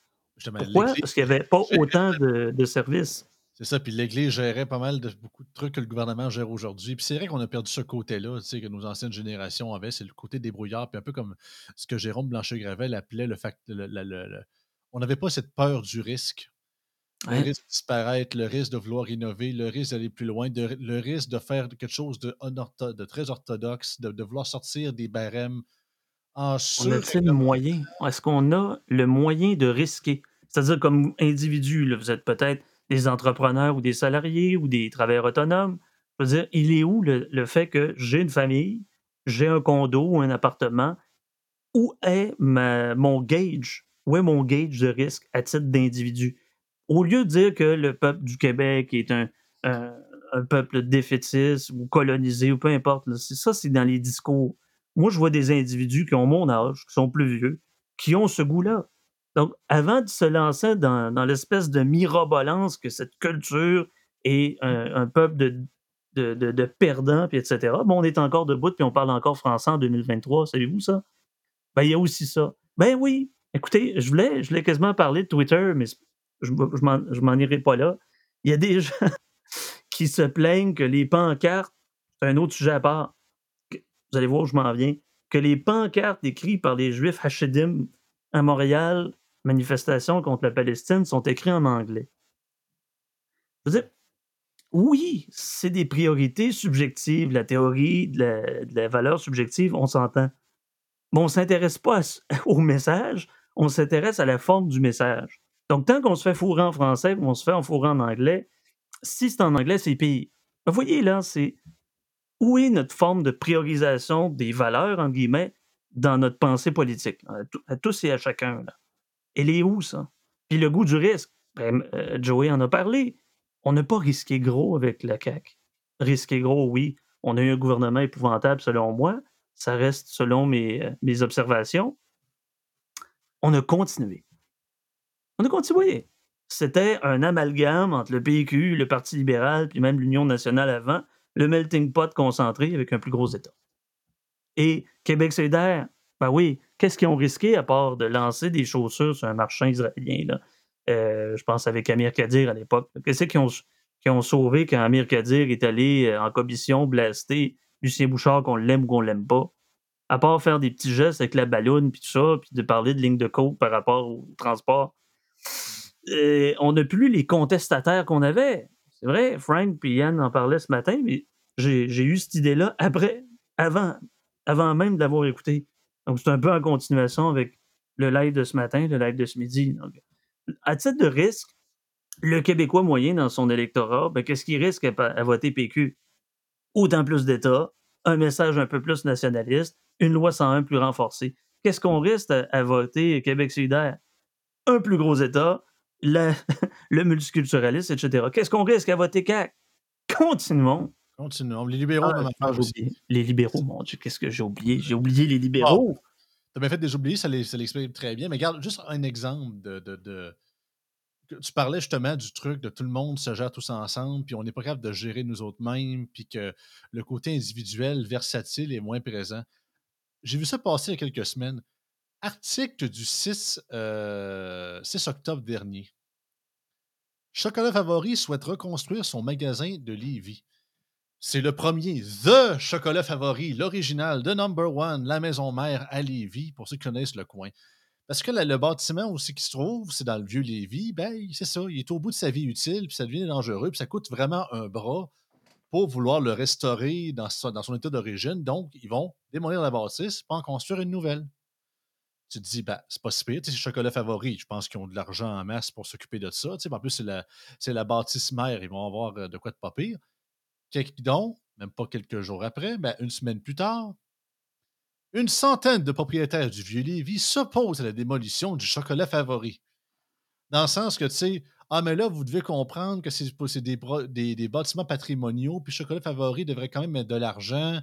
Pourquoi? Parce qu'il n'y avait pas autant de services. C'est ça, puis l'Église gérait pas mal de beaucoup de trucs que le gouvernement gère aujourd'hui. Puis c'est vrai qu'on a perdu ce côté-là, tu sais, que nos anciennes générations avaient, c'est le côté débrouillard, puis un peu comme ce que Jérôme Blanchet-Gravel appelait le fait... On n'avait pas cette peur du risque. Le risque de disparaître, le risque de vouloir innover, le risque d'aller plus loin, le risque de faire quelque chose de très orthodoxe, de vouloir sortir des barèmes en sur... On a-t-il le moyen? Est-ce qu'on a le moyen de risquer? C'est-à-dire, comme individu, là, vous êtes peut-être des entrepreneurs ou des salariés ou des travailleurs autonomes. Je veux dire, il est où le fait que j'ai une famille, j'ai un condo ou un appartement? Où est mon gauge? Où est mon gauge de risque à titre d'individu? Au lieu de dire que le peuple du Québec est un peuple défaitiste ou colonisé ou peu importe, là, c'est dans les discours. Moi, je vois des individus qui ont mon âge, qui sont plus vieux, qui ont ce goût-là. Donc, avant de se lancer dans l'espèce de mirobolance que cette culture est un peuple de perdants, puis etc., bon, on est encore debout, puis on parle encore français en 2023, savez-vous ça? Ben, il y a aussi ça. Ben oui, écoutez, je voulais quasiment parler de Twitter, mais je m'en irai pas là. Il y a des gens qui se plaignent que les pancartes, c'est un autre sujet à part, vous allez voir où je m'en viens, que les pancartes écrites par les Juifs Hachidim à Montréal, manifestation contre la Palestine, sont écrites en anglais. Je veux dire, oui, c'est des priorités subjectives, la théorie de la valeur subjective, on s'entend. Mais on ne s'intéresse pas au message, on s'intéresse à la forme du message. Donc, tant qu'on se fait fourrer en français, on se fait fourrer en anglais, si c'est en anglais, c'est pire. Vous voyez, là, c'est où est notre forme de priorisation des valeurs, entre guillemets, dans notre pensée politique, à tous et à chacun. Là. Elle est où, ça? Puis le goût du risque, ben, Joey en a parlé. On n'a pas risqué gros avec la CAQ. Risqué gros, oui. On a eu un gouvernement épouvantable, selon moi. Ça reste selon mes observations. On a continué. On a continué. C'était un amalgame entre le PQ, le Parti libéral, puis même l'Union nationale avant, le melting pot concentré avec un plus gros État. Et Québec solidaire, ben oui, qu'est-ce qu'ils ont risqué à part de lancer des chaussures sur un marchand israélien, là? Je pense avec Amir Kadir à l'époque. Qu'est-ce qu'ils ont sauvé quand Amir Kadir est allé en commission blaster Lucien Bouchard, qu'on l'aime ou qu'on l'aime pas? À part faire des petits gestes avec la balloune puis tout ça, puis de parler de ligne de côte par rapport au transport, on n'a plus les contestataires qu'on avait. C'est vrai, Frank puis Yann en parlaient ce matin, mais j'ai eu cette idée-là avant même de l'avoir écouté. Donc, c'est un peu en continuation avec le live de ce matin, le live de ce midi. Donc, à titre de risque, le Québécois moyen dans son électorat, ben, qu'est-ce qu'il risque à voter PQ? Autant plus d'État, un message un peu plus nationaliste, une loi 101 plus renforcée. Qu'est-ce qu'on risque à voter Québec solidaire? Un plus gros État, le multiculturalisme, etc. Qu'est-ce qu'on risque à voter CAQ? Continuons. Les libéraux, les libéraux, mon Dieu, qu'est-ce que j'ai oublié? J'ai oublié les libéraux. Oh, t'as bien fait des oubliés, ça l'explique très bien. Mais regarde, juste un exemple de... Tu parlais justement du truc de tout le monde se gère tous ensemble, puis on n'est pas capable de gérer nous autres-mêmes, puis que le côté individuel, versatile est moins présent. J'ai vu ça passer il y a quelques semaines. Article du 6 octobre dernier. Chocolat Favori souhaite reconstruire son magasin de Lévis. C'est le premier, The Chocolat Favori, l'original, The Number One, la maison mère à Lévis, pour ceux qui connaissent le coin. Parce que le bâtiment aussi qui se trouve, c'est dans le vieux Lévis, ben c'est ça, il est au bout de sa vie utile, puis ça devient dangereux, puis ça coûte vraiment un bras pour vouloir le restaurer dans son état d'origine. Donc, ils vont démolir la bâtisse pour en construire une nouvelle. Tu te dis, ben, c'est pas si pire, c'est Chocolat Favori. Je pense qu'ils ont de l'argent en masse pour s'occuper de ça. En plus, c'est la bâtisse mère, ils vont avoir de quoi de pas pire. Donc, même pas quelques jours après, ben, une semaine plus tard, une centaine de propriétaires du vieux Lévis s'opposent à la démolition du Chocolat Favori. Dans le sens que, tu sais, ah, mais là, vous devez comprendre que c'est des bâtiments patrimoniaux, puis Chocolat Favori devrait quand même mettre de l'argent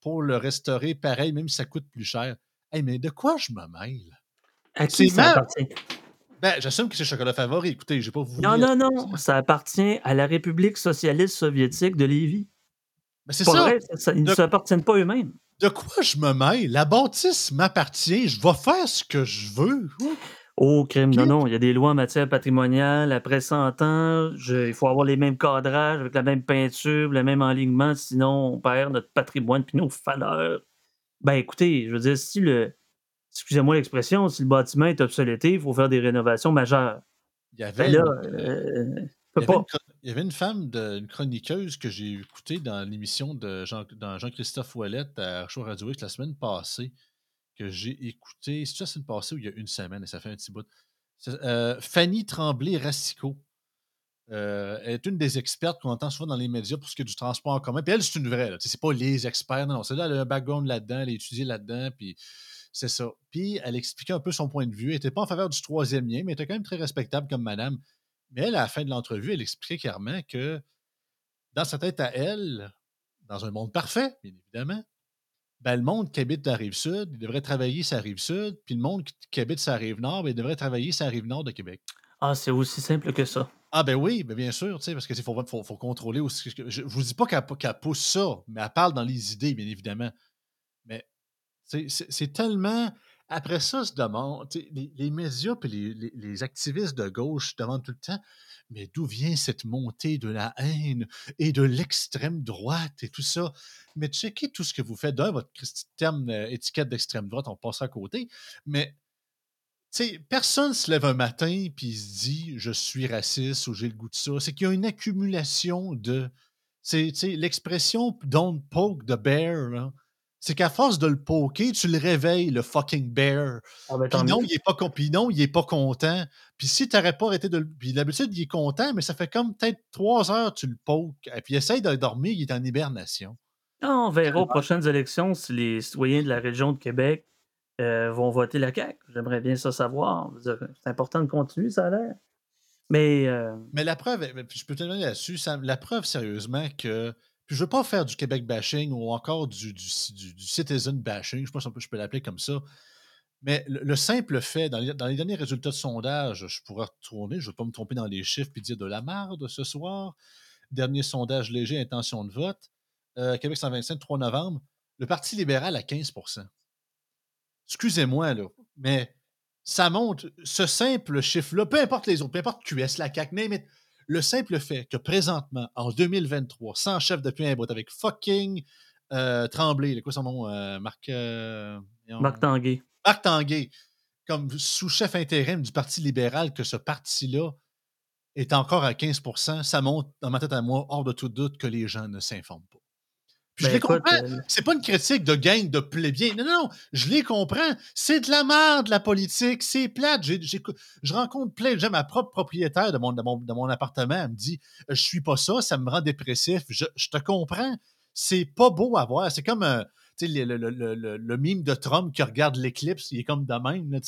pour le restaurer, pareil, même si ça coûte plus cher. Hey, mais de quoi je me mêle? À qui ça appartient? Ben, j'assume que c'est Chocolat Favori. Écoutez, j'ai pas voulu... Non. Ça appartient à la République socialiste soviétique de Lévis. Ben, c'est ça. Vrai, ils ne s'appartiennent pas eux-mêmes. De quoi je me mêle? La bâtisse m'appartient. Je vais faire ce que je veux. Oh, crime. Okay. Non. Il y a des lois en matière patrimoniale. Après 100 ans, il faut avoir les mêmes cadrages avec la même peinture, le même enlignement. Sinon, on perd notre patrimoine puis nos valeurs. Ben, écoutez, je veux dire, si excusez-moi l'expression, si le bâtiment est obsolété, il faut faire des rénovations majeures. Il y avait une femme, une chroniqueuse que j'ai écoutée dans l'émission de Jean-Christophe Ouellette à Show Radio X la semaine passée, que j'ai écoutée, c'est la semaine passée ou il y a une semaine, et ça fait un petit bout. Fanny Tremblay-Racicot est une des expertes qu'on entend souvent dans les médias pour ce qui est du transport en commun. Puis elle, c'est une vraie, là. C'est pas les experts, non. Elle a un background là-dedans, elle a étudié là-dedans, puis c'est ça. Puis elle expliquait un peu son point de vue. Elle n'était pas en faveur du troisième lien, mais elle était quand même très respectable comme madame. Mais elle, à la fin de l'entrevue, elle expliquait clairement que dans sa tête à elle, dans un monde parfait, bien évidemment, ben, le monde qui habite la Rive-Sud, il devrait travailler sa Rive-Sud, puis le monde qui habite sa Rive-Nord, ben, il devrait travailler sa Rive-Nord de Québec. Ah, c'est aussi simple que ça. Ah ben oui, ben bien sûr, parce qu'il faut contrôler aussi. Je ne vous dis pas qu'elle pousse ça, mais elle parle dans les idées, bien évidemment. Mais c'est tellement... Après ça, se demande, les médias et les activistes de gauche se demandent tout le temps, mais d'où vient cette montée de la haine et de l'extrême droite et tout ça? Mais checkez tout ce que vous faites. D'un, votre terme étiquette d'extrême droite, on passe à côté. Mais personne ne se lève un matin et se dit « je suis raciste » ou « j'ai le goût de ça ». C'est qu'il y a une accumulation de... C'est l'expression « don't poke the bear », là. C'est qu'à force de le poker, tu le réveilles, le fucking bear. Ah ben, puis non, il n'est pas content. Puis si tu n'aurais pas arrêté de le... Puis d'habitude, il est content, mais ça fait comme peut-être 3 heures tu le pokes. Et puis il essaye de dormir, il est en hibernation. On verra aux prochaines élections si les citoyens de la région de Québec vont voter la CAQ. J'aimerais bien ça savoir. C'est important de continuer, ça a l'air. Mais la preuve, je peux te donner là-dessus, la preuve sérieusement que. Puis je ne veux pas faire du Québec bashing ou encore du citizen bashing, je ne sais pas si je peux l'appeler comme ça. Mais le simple fait, dans les derniers résultats de sondage, je pourrais retourner, je ne vais pas me tromper dans les chiffres et dire de la merde ce soir. Dernier sondage léger, intention de vote. Québec 125, 3 novembre. Le Parti libéral à 15 %. Excusez-moi, là, mais ça montre ce simple chiffre-là, peu importe les autres, peu importe QS, la CAQ, mais le simple fait que présentement, en 2023, sans chef depuis un bout, avec fucking Tremblay, c'est quoi son nom? Marc Tanguay. Marc Tanguay, comme sous-chef intérim du Parti libéral, que ce parti-là est encore à 15 %, ça montre, dans ma tête à moi, hors de tout doute, que les gens ne s'informent pas. Puis ben je les comprends. C'est pas une critique de gang de plébien. Non, non, non. Je les comprends. C'est de la merde, la politique. C'est plate. Je rencontre plein de gens. Ma propre propriétaire de mon appartement, elle me dit « Je suis pas ça, ça me rend dépressif. » Je te comprends. C'est pas beau à voir. C'est comme le mime de Trump qui regarde l'éclipse. Il est comme de même. Là,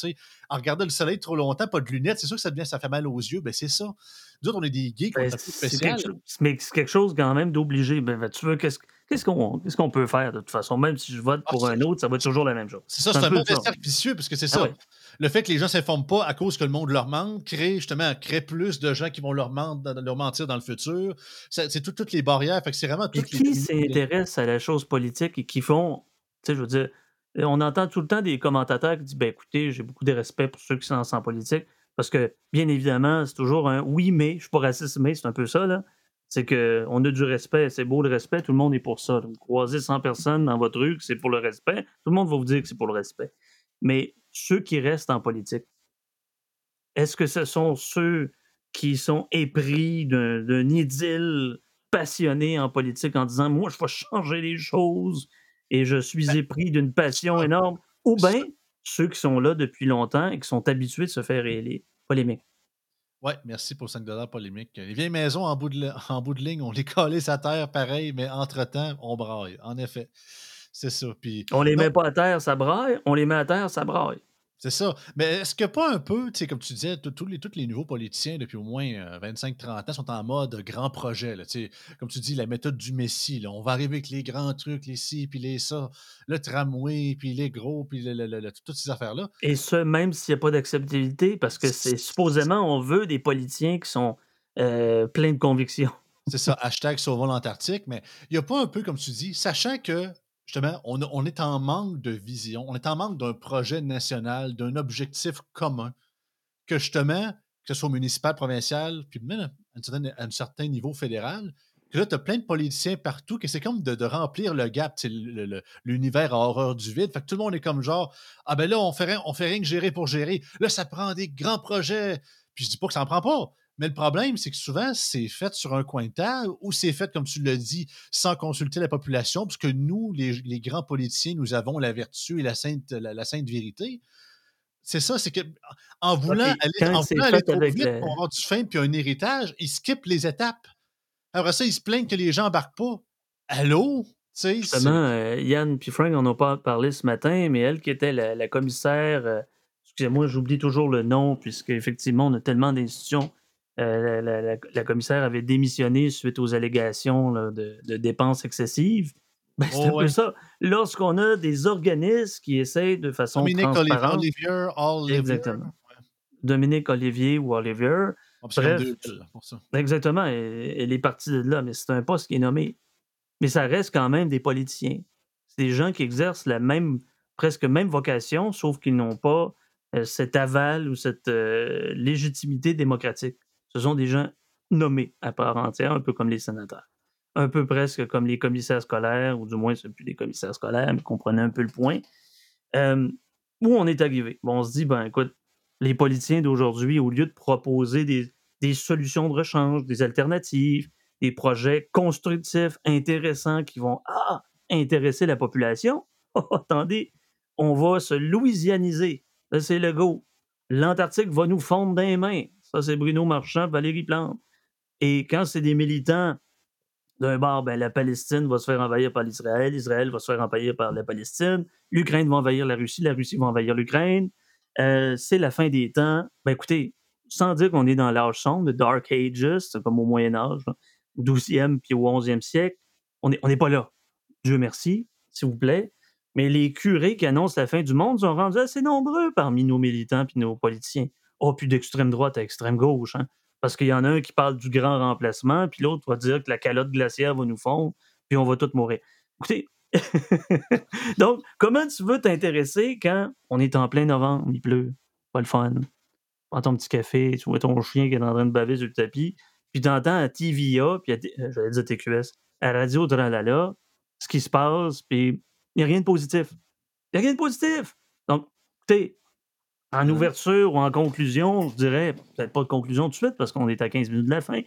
à regarder le soleil trop longtemps, pas de lunettes, c'est sûr que ça fait mal aux yeux. Ben, c'est ça. Nous autres, on est des gays qui ont un peu spécial. Mais c'est quelque chose quand même d'obligé. Ben, tu veux qu'est-ce qu'on peut faire de toute façon? Même si je vote pour un autre, ça va être toujours la même chose. C'est ça, c'est un mauvais cercle vicieux, parce que c'est ça. Ouais. Le fait que les gens ne s'informent pas à cause que le monde leur mente crée plus de gens qui vont leur mentir dans le futur. C'est toutes les barrières. Fait que c'est vraiment toutes les... Qui s'intéresse à la chose politique et qui font... Tu sais, je veux dire, on entend tout le temps des commentateurs qui disent « Ben écoutez, j'ai beaucoup de respect pour ceux qui sont en politique. » Parce que, bien évidemment, c'est toujours un « oui, mais ». Je ne suis pas raciste, mais c'est un peu ça, là. C'est qu'on a du respect, c'est beau le respect, tout le monde est pour ça. Vous croisez 100 personnes dans votre rue, c'est pour le respect, tout le monde va vous dire que c'est pour le respect. Mais ceux qui restent en politique, est-ce que ce sont ceux qui sont épris d'un idylle passionné en politique en disant « moi, je vais changer les choses et je suis épris d'une passion énorme » ou bien ceux qui sont là depuis longtemps et qui sont habitués de se faire les polémiques? Oui, merci pour $5 polémique. Les vieilles maisons en bout de ligne, on les collait à terre pareil, mais entre-temps, on braille. En effet, c'est ça. Puis, on les met pas à terre, ça braille. On les met à terre, ça braille. C'est ça. Mais est-ce que pas un peu, tu sais, comme tu disais, tous les nouveaux politiciens depuis au moins 25-30 ans sont en mode grand projet. Là, comme tu dis, la méthode du Messie. Là, on va arriver avec les grands trucs, les ci, puis les ça, le tramway, puis les gros, puis toutes ces affaires-là. Et ce, même s'il n'y a pas d'acceptabilité, parce que c'est supposément, on veut des politiciens qui sont pleins de convictions. C'est ça, hashtag sauvons l'Antarctique. Mais il n'y a pas un peu, comme tu dis, sachant que justement, on est en manque de vision, on est en manque d'un projet national, d'un objectif commun, que justement, que ce soit municipal, provincial, puis même à un certain niveau fédéral, que là, tu as plein de politiciens partout, que c'est comme de remplir le gap, l'univers a horreur du vide, fait que tout le monde est comme genre, ah ben là, on fait rien que gérer pour gérer, là, ça prend des grands projets, puis je dis pas que ça en prend pas. Mais le problème, c'est que souvent, c'est fait sur un coin de table ou c'est fait, comme tu l'as dit, sans consulter la population, puisque nous, les grands politiciens, nous avons la vertu et la sainte vérité. C'est ça, c'est que en voulant aller trop vite pour avoir du fame puis un héritage, ils skippent les étapes. Après ça, ils se plaignent que les gens n'embarquent pas. Allô? T'sais, justement, Yann puis Frank, on n'a pas parlé ce matin, mais elle qui était la commissaire, excusez-moi, j'oublie toujours le nom, puisque effectivement, on a tellement d'institutions. La commissaire avait démissionné suite aux allégations là, de dépenses excessives. Ben, c'est un peu ça. Lorsqu'on a des organismes qui essayent de façon transparente... Olivier. Exactement. Ouais. Dominique Olivier ou Olivier. Bref, pour ça. Exactement. Elle est partie de là, mais c'est un poste qui est nommé. Mais ça reste quand même des politiciens. C'est des gens qui exercent la même, presque même vocation, sauf qu'ils n'ont pas cet aval ou cette légitimité démocratique. Ce sont des gens nommés à part entière, un peu comme les sénateurs. Un peu presque comme les commissaires scolaires, ou du moins, ce ne sont plus des commissaires scolaires, mais comprenez un peu le point. Où on est arrivé? Bon, on se dit, ben écoute, les politiciens d'aujourd'hui, au lieu de proposer des solutions de rechange, des alternatives, des projets constructifs, intéressants, qui vont intéresser la population, attendez, on va se louisianiser. Là, c'est Legault. L'Antarctique va nous fondre dans les mains. Ça, c'est Bruno Marchand, Valérie Plante. Et quand c'est des militants D'un bord, ben, la Palestine va se faire envahir par l'Israël, l'Israël va se faire envahir par la Palestine, l'Ukraine va envahir la Russie va envahir l'Ukraine. C'est la fin des temps. Ben, écoutez, sans dire qu'on est dans l'âge sombre, le Dark Ages, c'est comme au Moyen-Âge, hein, au 12e puis au 11e siècle, on n'est pas là. Dieu merci, s'il vous plaît. Mais les curés qui annoncent la fin du monde sont rendus assez nombreux parmi nos militants et nos politiciens. Oh, puis d'extrême droite à extrême gauche, hein? Parce qu'il y en a un qui parle du grand remplacement, puis l'autre va dire que la calotte glaciaire va nous fondre, puis on va tous mourir. Écoutez, donc, comment tu veux t'intéresser quand on est en plein novembre, il pleut, pas le fun. Prends ton petit café, tu vois ton chien qui est en train de baver sur le tapis, puis t'entends à TVA, puis j'allais dire TQS, à Radio Tralala, ce qui se passe, puis il n'y a rien de positif. Il n'y a rien de positif! Donc, écoutez, en ouverture ou en conclusion, je dirais, peut-être pas de conclusion tout de suite parce qu'on est à 15 minutes de la fin,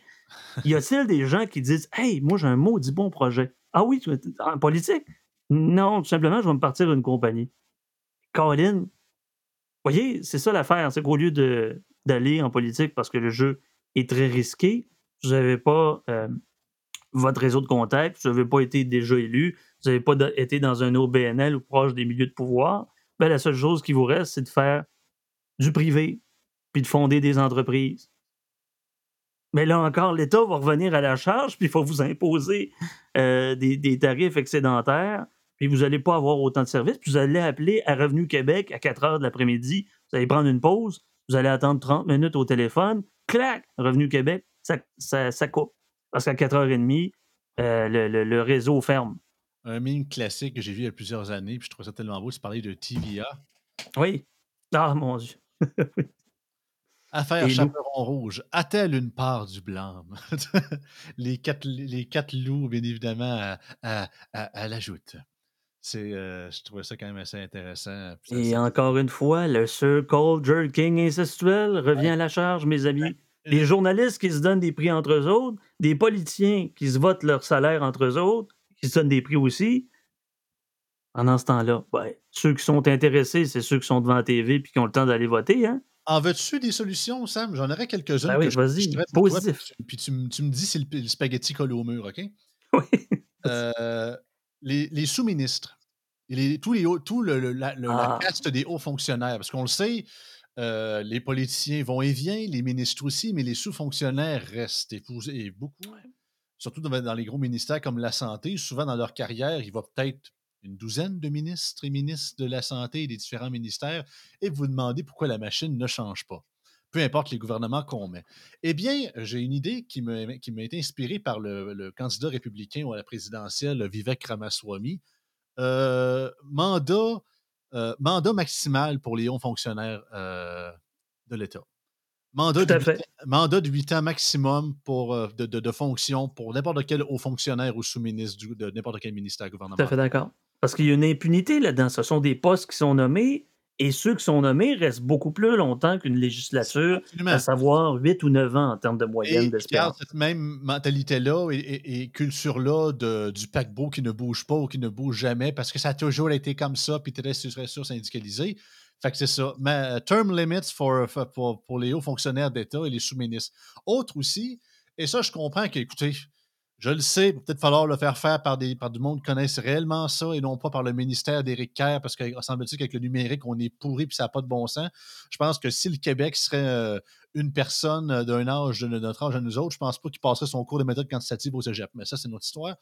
y a-t-il des gens qui disent « Hey, moi j'ai un maudit bon projet. » Ah oui, en politique? Non, tout simplement, je vais me partir d'une compagnie. Colin, voyez, c'est ça l'affaire, c'est qu'au lieu d'aller en politique parce que le jeu est très risqué, vous n'avez pas votre réseau de contacts, vous n'avez pas été déjà élu, vous n'avez pas été dans un OBNL ou proche des milieux de pouvoir, ben, la seule chose qui vous reste, c'est de faire du privé, puis de fonder des entreprises. Mais là encore, l'État va revenir à la charge, puis il faut vous imposer des tarifs excédentaires, puis vous n'allez pas avoir autant de services, puis vous allez appeler à Revenu Québec à 4 heures de l'après-midi, vous allez prendre une pause, vous allez attendre 30 minutes au téléphone, clac, Revenu Québec, ça coupe. Parce qu'à 4h30, le réseau ferme. Un mime classique que j'ai vu il y a plusieurs années, puis je trouvais ça tellement beau, c'est parler de TVA. Oui. Ah, mon Dieu. Affaire Chaperon Rouge, a-t-elle une part du blâme? les quatre loups, bien évidemment, à la joute. Je trouvais ça quand même assez intéressant. Et encore une fois, le circle jerking incestuel revient à la charge, mes amis. Ouais. Les journalistes qui se donnent des prix entre eux autres, des politiciens qui se votent leur salaire entre eux autres, qui se donnent des prix aussi. Pendant ce temps-là, ben, ceux qui sont intéressés, c'est ceux qui sont devant la TV et qui ont le temps d'aller voter. Hein? En veux-tu des solutions, Sam? J'en aurais quelques-unes. Ben oui, vas-y, positif. Puis tu me dis si le spaghetti colle au mur, OK? Oui. Les sous-ministres, la caste des hauts fonctionnaires, parce qu'on le sait, les politiciens vont et viennent, les ministres aussi, mais les sous-fonctionnaires restent et beaucoup. Surtout dans les gros ministères comme la santé, souvent dans leur carrière, il va peut-être une douzaine de ministres et ministres de la Santé et des différents ministères, et vous vous demandez pourquoi la machine ne change pas, peu importe les gouvernements qu'on met. Eh bien, j'ai une idée qui m'a été inspirée par le candidat républicain à la présidentielle, Vivek Ramaswamy. Mandat maximal pour les hauts fonctionnaires de l'État. Mandat de 8 ans maximum de fonction pour n'importe quel haut fonctionnaire ou sous-ministre de n'importe quel ministère gouvernemental. Tout à fait d'accord. Parce qu'il y a une impunité là-dedans. Ce sont des postes qui sont nommés et ceux qui sont nommés restent beaucoup plus longtemps qu'une législature, absolument, à savoir 8 ou 9 ans en termes de moyenne d'espérance. Cette même mentalité-là et culture-là du paquebot qui ne bouge pas ou qui ne bouge jamais parce que ça a toujours été comme ça puis très syndicalisé. Fait que c'est ça. Mais term limits pour les hauts fonctionnaires d'État et les sous-ministres. Autre aussi, et ça, je comprends que, écoutez, je le sais, il va peut-être falloir le faire par du monde qui connaisse réellement ça et non pas par le ministère d'Éric Kerr, parce que, semble-t-il, qu'avec le numérique, on est pourri puis ça n'a pas de bon sens. Je pense que si le Québec serait une personne d'un âge, de notre âge à nous autres, je pense pas qu'il passerait son cours de méthode quantitative au cégep. Mais ça, c'est notre histoire.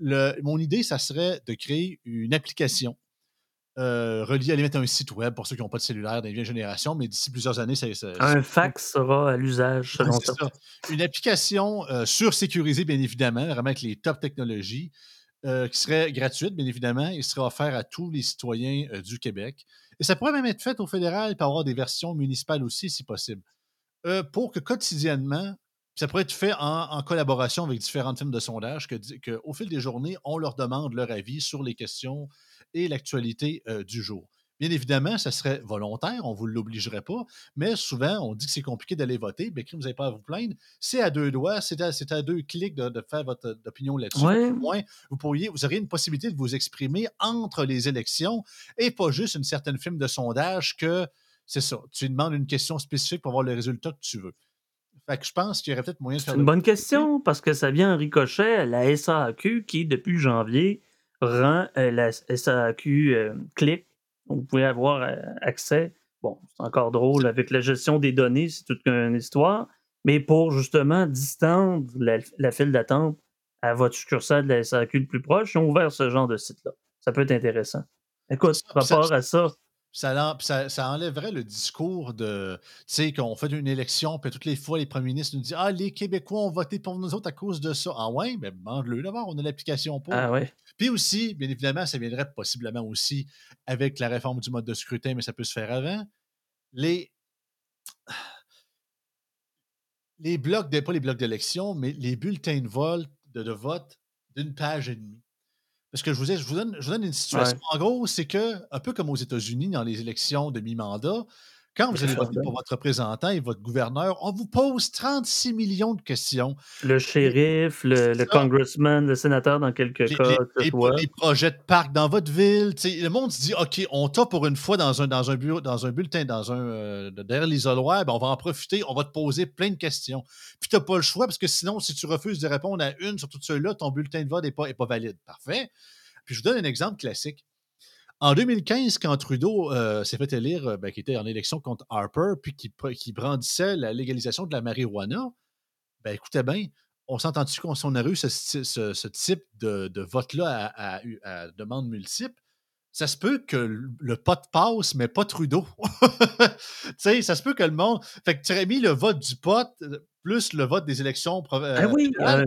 Mon idée, ça serait de créer une application relié à aller mettre un site web pour ceux qui n'ont pas de cellulaire dans les vieilles générations, mais d'ici plusieurs années, un fax sera à l'usage selon ça. Une application sur-sécurisée, bien évidemment, vraiment avec les top technologies, qui serait gratuite, bien évidemment, et serait offerte à tous les citoyens du Québec. Et ça pourrait même être fait au fédéral pour avoir des versions municipales aussi, si possible. Pour que quotidiennement, ça pourrait être fait en collaboration avec différentes firmes de sondage que, au fil des journées, on leur demande leur avis sur les questions et l'actualité du jour. Bien évidemment, ça serait volontaire, on ne vous l'obligerait pas, mais souvent, on dit que c'est compliqué d'aller voter, bien que vous n'avez pas à vous plaindre, c'est à deux doigts, c'est à deux clics de faire votre opinion là-dessus. Ouais. Au moins, vous auriez une possibilité de vous exprimer entre les élections et pas juste une certaine firme de sondage que, c'est ça, tu demandes une question spécifique pour avoir le résultat que tu veux. Fait que je pense qu'il y aurait peut-être moyen de faire... C'est une bonne question, parce que ça vient en ricochet à la SAQ qui, depuis janvier, rend la SAQ clic. Vous pouvez avoir accès, bon, c'est encore drôle, avec la gestion des données, c'est toute une histoire, mais pour justement distendre la file d'attente à votre succursale de la SAQ le plus proche, ils ont ouvert ce genre de site-là. Ça peut être intéressant. Écoute, par rapport à ça... Ça enlèverait le discours de, tu sais, qu'on fait une élection, puis toutes les fois, les premiers ministres nous disent « Ah, les Québécois ont voté pour nous autres à cause de ça. » Ah ouais, ben demande-le d'abord, on a l'application pour. Ah ouais. Puis aussi, bien évidemment, ça viendrait possiblement aussi avec la réforme du mode de scrutin, mais ça peut se faire avant. Les blocs, pas les blocs d'élection, mais les bulletins de vote d'une page et demie. Parce que je vous donne une situation. Ouais. En gros, c'est que, un peu comme aux États-Unis, dans les élections de mi-mandat, quand vous allez voter pour votre représentant et votre gouverneur, on vous pose 36 millions de questions. Le shérif, le congressman, le sénateur, dans quelques cas. Les projets de parc dans votre ville. Le monde se dit, OK, on t'a pour une fois dans un bureau, dans un bulletin, derrière l'isoloir, ben on va en profiter, on va te poser plein de questions. Puis tu n'as pas le choix, parce que sinon, si tu refuses de répondre à une sur toutes celles-là, ton bulletin de vote n'est pas valide. Parfait. Puis je vous donne un exemple classique. En 2015, quand Trudeau s'est fait élire, qui était en élection contre Harper, puis qui brandissait la légalisation de la marijuana, ben écoutez bien, on s'entend-tu qu'on aurait eu ce type de vote-là à demande multiple? Ça se peut que le pot passe, mais pas Trudeau. Tu sais, ça se peut que le monde... Fait que tu aurais mis le vote du pot... plus le vote des élections provinciales. Ah oui, un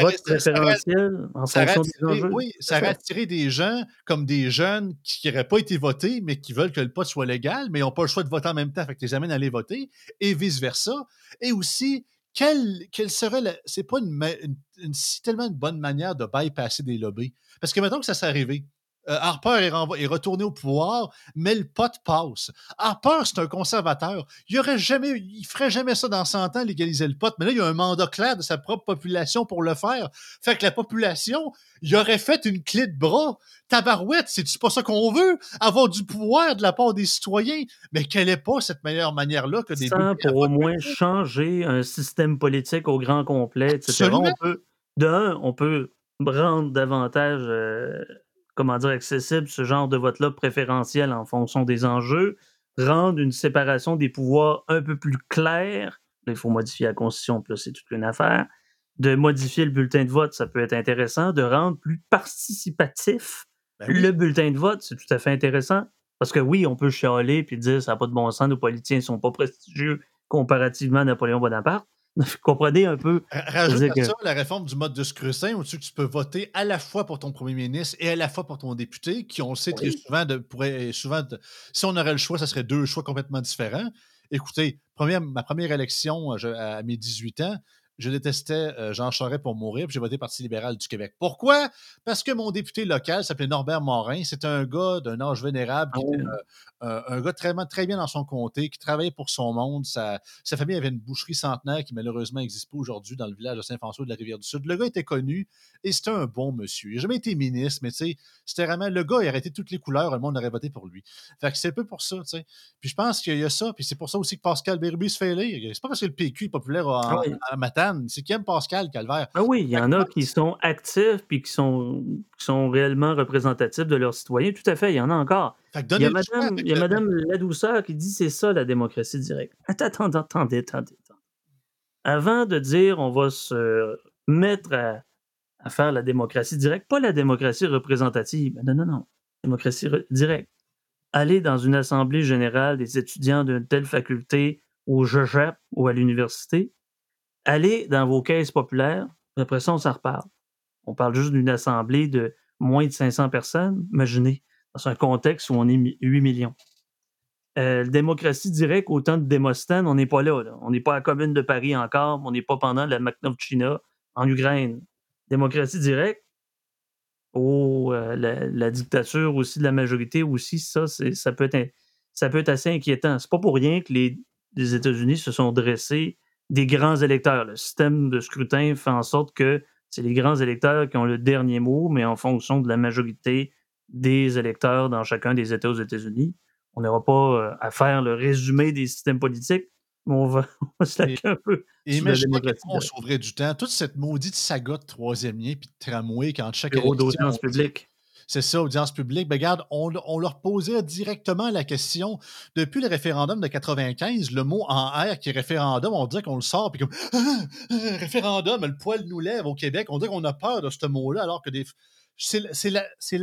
vote préférentiel en fonction des enjeux. Oui, ça aurait attiré des gens comme des jeunes qui n'auraient pas été votés, mais qui veulent que le pot soit légal, mais ils n'ont pas le choix de voter en même temps, fait que tu les amènes à aller voter, et vice-versa. Et aussi, quelle serait... C'est pas tellement une bonne manière de bypasser des lobbies. Parce que mettons que ça s'est arrivé. Harper est retourné au pouvoir, mais le pot passe. Harper, c'est un conservateur. Il ferait jamais ça dans 100 ans, légaliser le pot, mais là, il y a un mandat clair de sa propre population pour le faire. Fait que la population, il aurait fait une clé de bras. Tabarouette, c'est-tu pas ça qu'on veut? Avoir du pouvoir de la part des citoyens. Mais quelle est pas cette meilleure manière-là que des... Sans pour au moins changer un système politique au grand complet, etc. On peut rendre davantage... comment dire, accessible, ce genre de vote-là préférentiel en fonction des enjeux, rendre une séparation des pouvoirs un peu plus claire. Là, il faut modifier la Constitution, puis là, c'est toute une affaire. De modifier le bulletin de vote, ça peut être intéressant. De rendre plus participatif le bulletin de vote, c'est tout à fait intéressant. Parce que oui, on peut chialer puis dire ça n'a pas de bon sens, nos politiciens ne sont pas prestigieux comparativement à Napoléon Bonaparte. Vous comprenez un peu. Rajoute à ça la réforme du mode de scrutin où tu peux voter à la fois pour ton premier ministre et à la fois pour ton député, qui on le sait très souvent, si on aurait le choix, ça serait deux choix complètement différents. Écoutez, ma première élection à mes 18 ans, je détestais Jean Charest pour mourir, puis j'ai voté Parti libéral du Québec. Pourquoi? Parce que mon député local s'appelait Norbert Morin. C'était un gars d'un âge vénérable, qui était, un gars très, très bien dans son comté, qui travaillait pour son monde. Sa famille avait une boucherie centenaire qui malheureusement n'existe pas aujourd'hui dans le village de Saint-François de la Rivière-du-Sud. Le gars était connu et c'était un bon monsieur. Il n'a jamais été ministre, mais tu sais, c'était vraiment... Le gars, il arrêtait toutes les couleurs, le monde aurait voté pour lui. Fait que c'est un peu pour ça, tu sais. Puis je pense qu'il y a ça, puis c'est pour ça aussi que Pascal Bérubi se fait élire. C'est pas parce que le PQ est populaire à matin. C'est qui aime Pascal Calvaire. Ah oui, il y en a qui sont actifs puis qui sont réellement représentatifs de leurs citoyens. Tout à fait, il y en a encore. Il y a Madame Ladouceur qui dit c'est ça la démocratie directe. Attendez. Avant de dire on va se mettre à faire la démocratie directe, pas la démocratie représentative. Non. Démocratie directe. Aller dans une assemblée générale des étudiants d'une telle faculté au Jogep ou à l'université. Allez dans vos caisses populaires, après ça, on s'en reparle. On parle juste d'une assemblée de moins de 500 personnes, imaginez, dans un contexte où on est 8 millions. Démocratie directe, au temps de Démosthène, on n'est pas là. On n'est pas à la Commune de Paris encore, on n'est pas pendant la Makhnovtchina en Ukraine. Démocratie directe, la dictature aussi de la majorité aussi, ça peut être assez inquiétant. C'est pas pour rien que les États-Unis se sont dressés des grands électeurs. Le système de scrutin fait en sorte que c'est les grands électeurs qui ont le dernier mot, mais en fonction de la majorité des électeurs dans chacun des États aux États-Unis. On n'aura pas à faire le résumé des systèmes politiques. On va se laquer un peu. Et imaginez qu'on sauverait du temps. Toute cette maudite saga de troisième lien puis de tramway quand chaque bureau d'audience publique. C'est ça, audience publique. Ben, regarde, on leur posait directement la question. Depuis le référendum de 95, le mot en R qui est référendum, on dirait qu'on le sort, puis comme référendum, le poil nous lève au Québec. On dirait qu'on a peur de ce mot-là, alors que c'est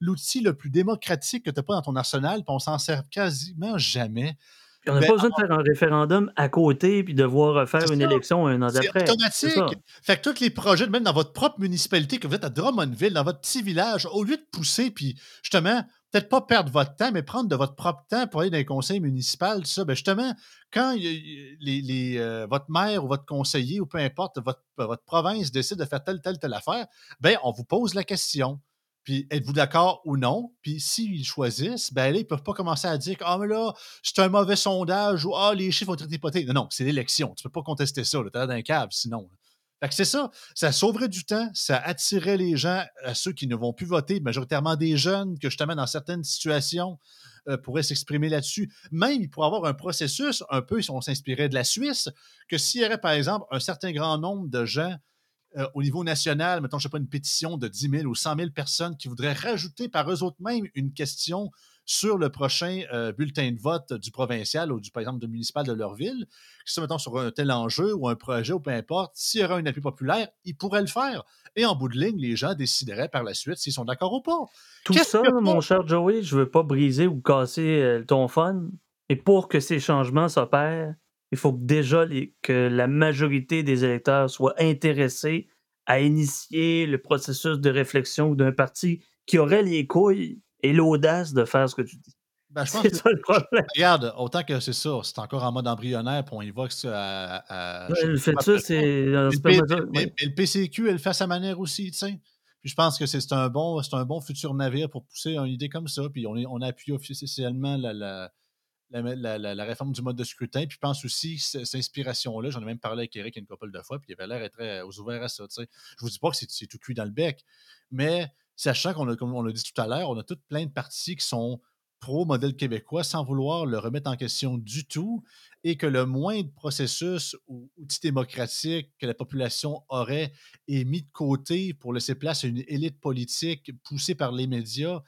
l'outil le plus démocratique que tu n'as pas dans ton arsenal, puis on s'en sert quasiment jamais. On n'a pas besoin de faire un référendum à côté puis devoir faire une élection un an d'après. C'est automatique. Fait que tous les projets, même dans votre propre municipalité, que vous êtes à Drummondville, dans votre petit village, au lieu de pousser puis justement, peut-être pas perdre votre temps, mais prendre de votre propre temps pour aller dans les conseils municipaux, tout ça, bien justement, quand votre maire ou votre conseiller ou peu importe, votre province décide de faire telle affaire, bien, on vous pose la question. Puis, êtes-vous d'accord ou non? Puis, s'ils choisissent, ben là, ils ne peuvent pas commencer à dire que, mais là, c'est un mauvais sondage ou, les chiffres ont été hypothés. Non, c'est l'élection. Tu ne peux pas contester ça. Tu as l'air d'un cave, sinon. Fait que c'est ça. Ça sauverait du temps. Ça attirait les gens à ceux qui ne vont plus voter, majoritairement des jeunes, que justement, dans certaines situations, pourraient s'exprimer là-dessus. Même, ils pourraient avoir un processus, un peu, si on s'inspirait de la Suisse, que s'il y aurait, par exemple, un certain grand nombre de gens au niveau national, mettons, je ne sais pas, une pétition de 10 000 ou 100 000 personnes qui voudraient rajouter par eux-mêmes une question sur le prochain bulletin de vote du provincial ou, par exemple, du municipal de leur ville, qui se mettons sur un tel enjeu ou un projet ou peu importe, s'il y aura un appui populaire, ils pourraient le faire. Et en bout de ligne, les gens décideraient par la suite s'ils sont d'accord ou pas. Tout ça, mon cher Joey, je ne veux pas briser ou casser ton fun, mais pour que ces changements s'opèrent, il faut déjà que la majorité des électeurs soient intéressés à initier le processus de réflexion d'un parti qui aurait les couilles et l'audace de faire ce que tu dis. Ben, je pense c'est ça le problème. Regarde, autant que c'est ça, c'est encore en mode embrionnaire puis on y va que ça à ouais, le fait ça, c'est... Mais le PCQ, elle le fait à sa manière aussi, tu sais. Puis je pense que c'est un bon futur navire pour pousser une idée comme ça. Puis on appuie officiellement la réforme du mode de scrutin, puis je pense aussi cette inspiration-là, j'en ai même parlé avec Eric une couple de fois, puis il avait l'air très ouvert à ça. T'sais. Je vous dis pas que c'est tout cuit dans le bec, mais sachant comme on l'a dit tout à l'heure, on a toutes plein de partis qui sont pro-modèle québécois sans vouloir le remettre en question du tout, et que le moindre processus ou outil démocratique que la population aurait est mis de côté pour laisser place à une élite politique poussée par les médias.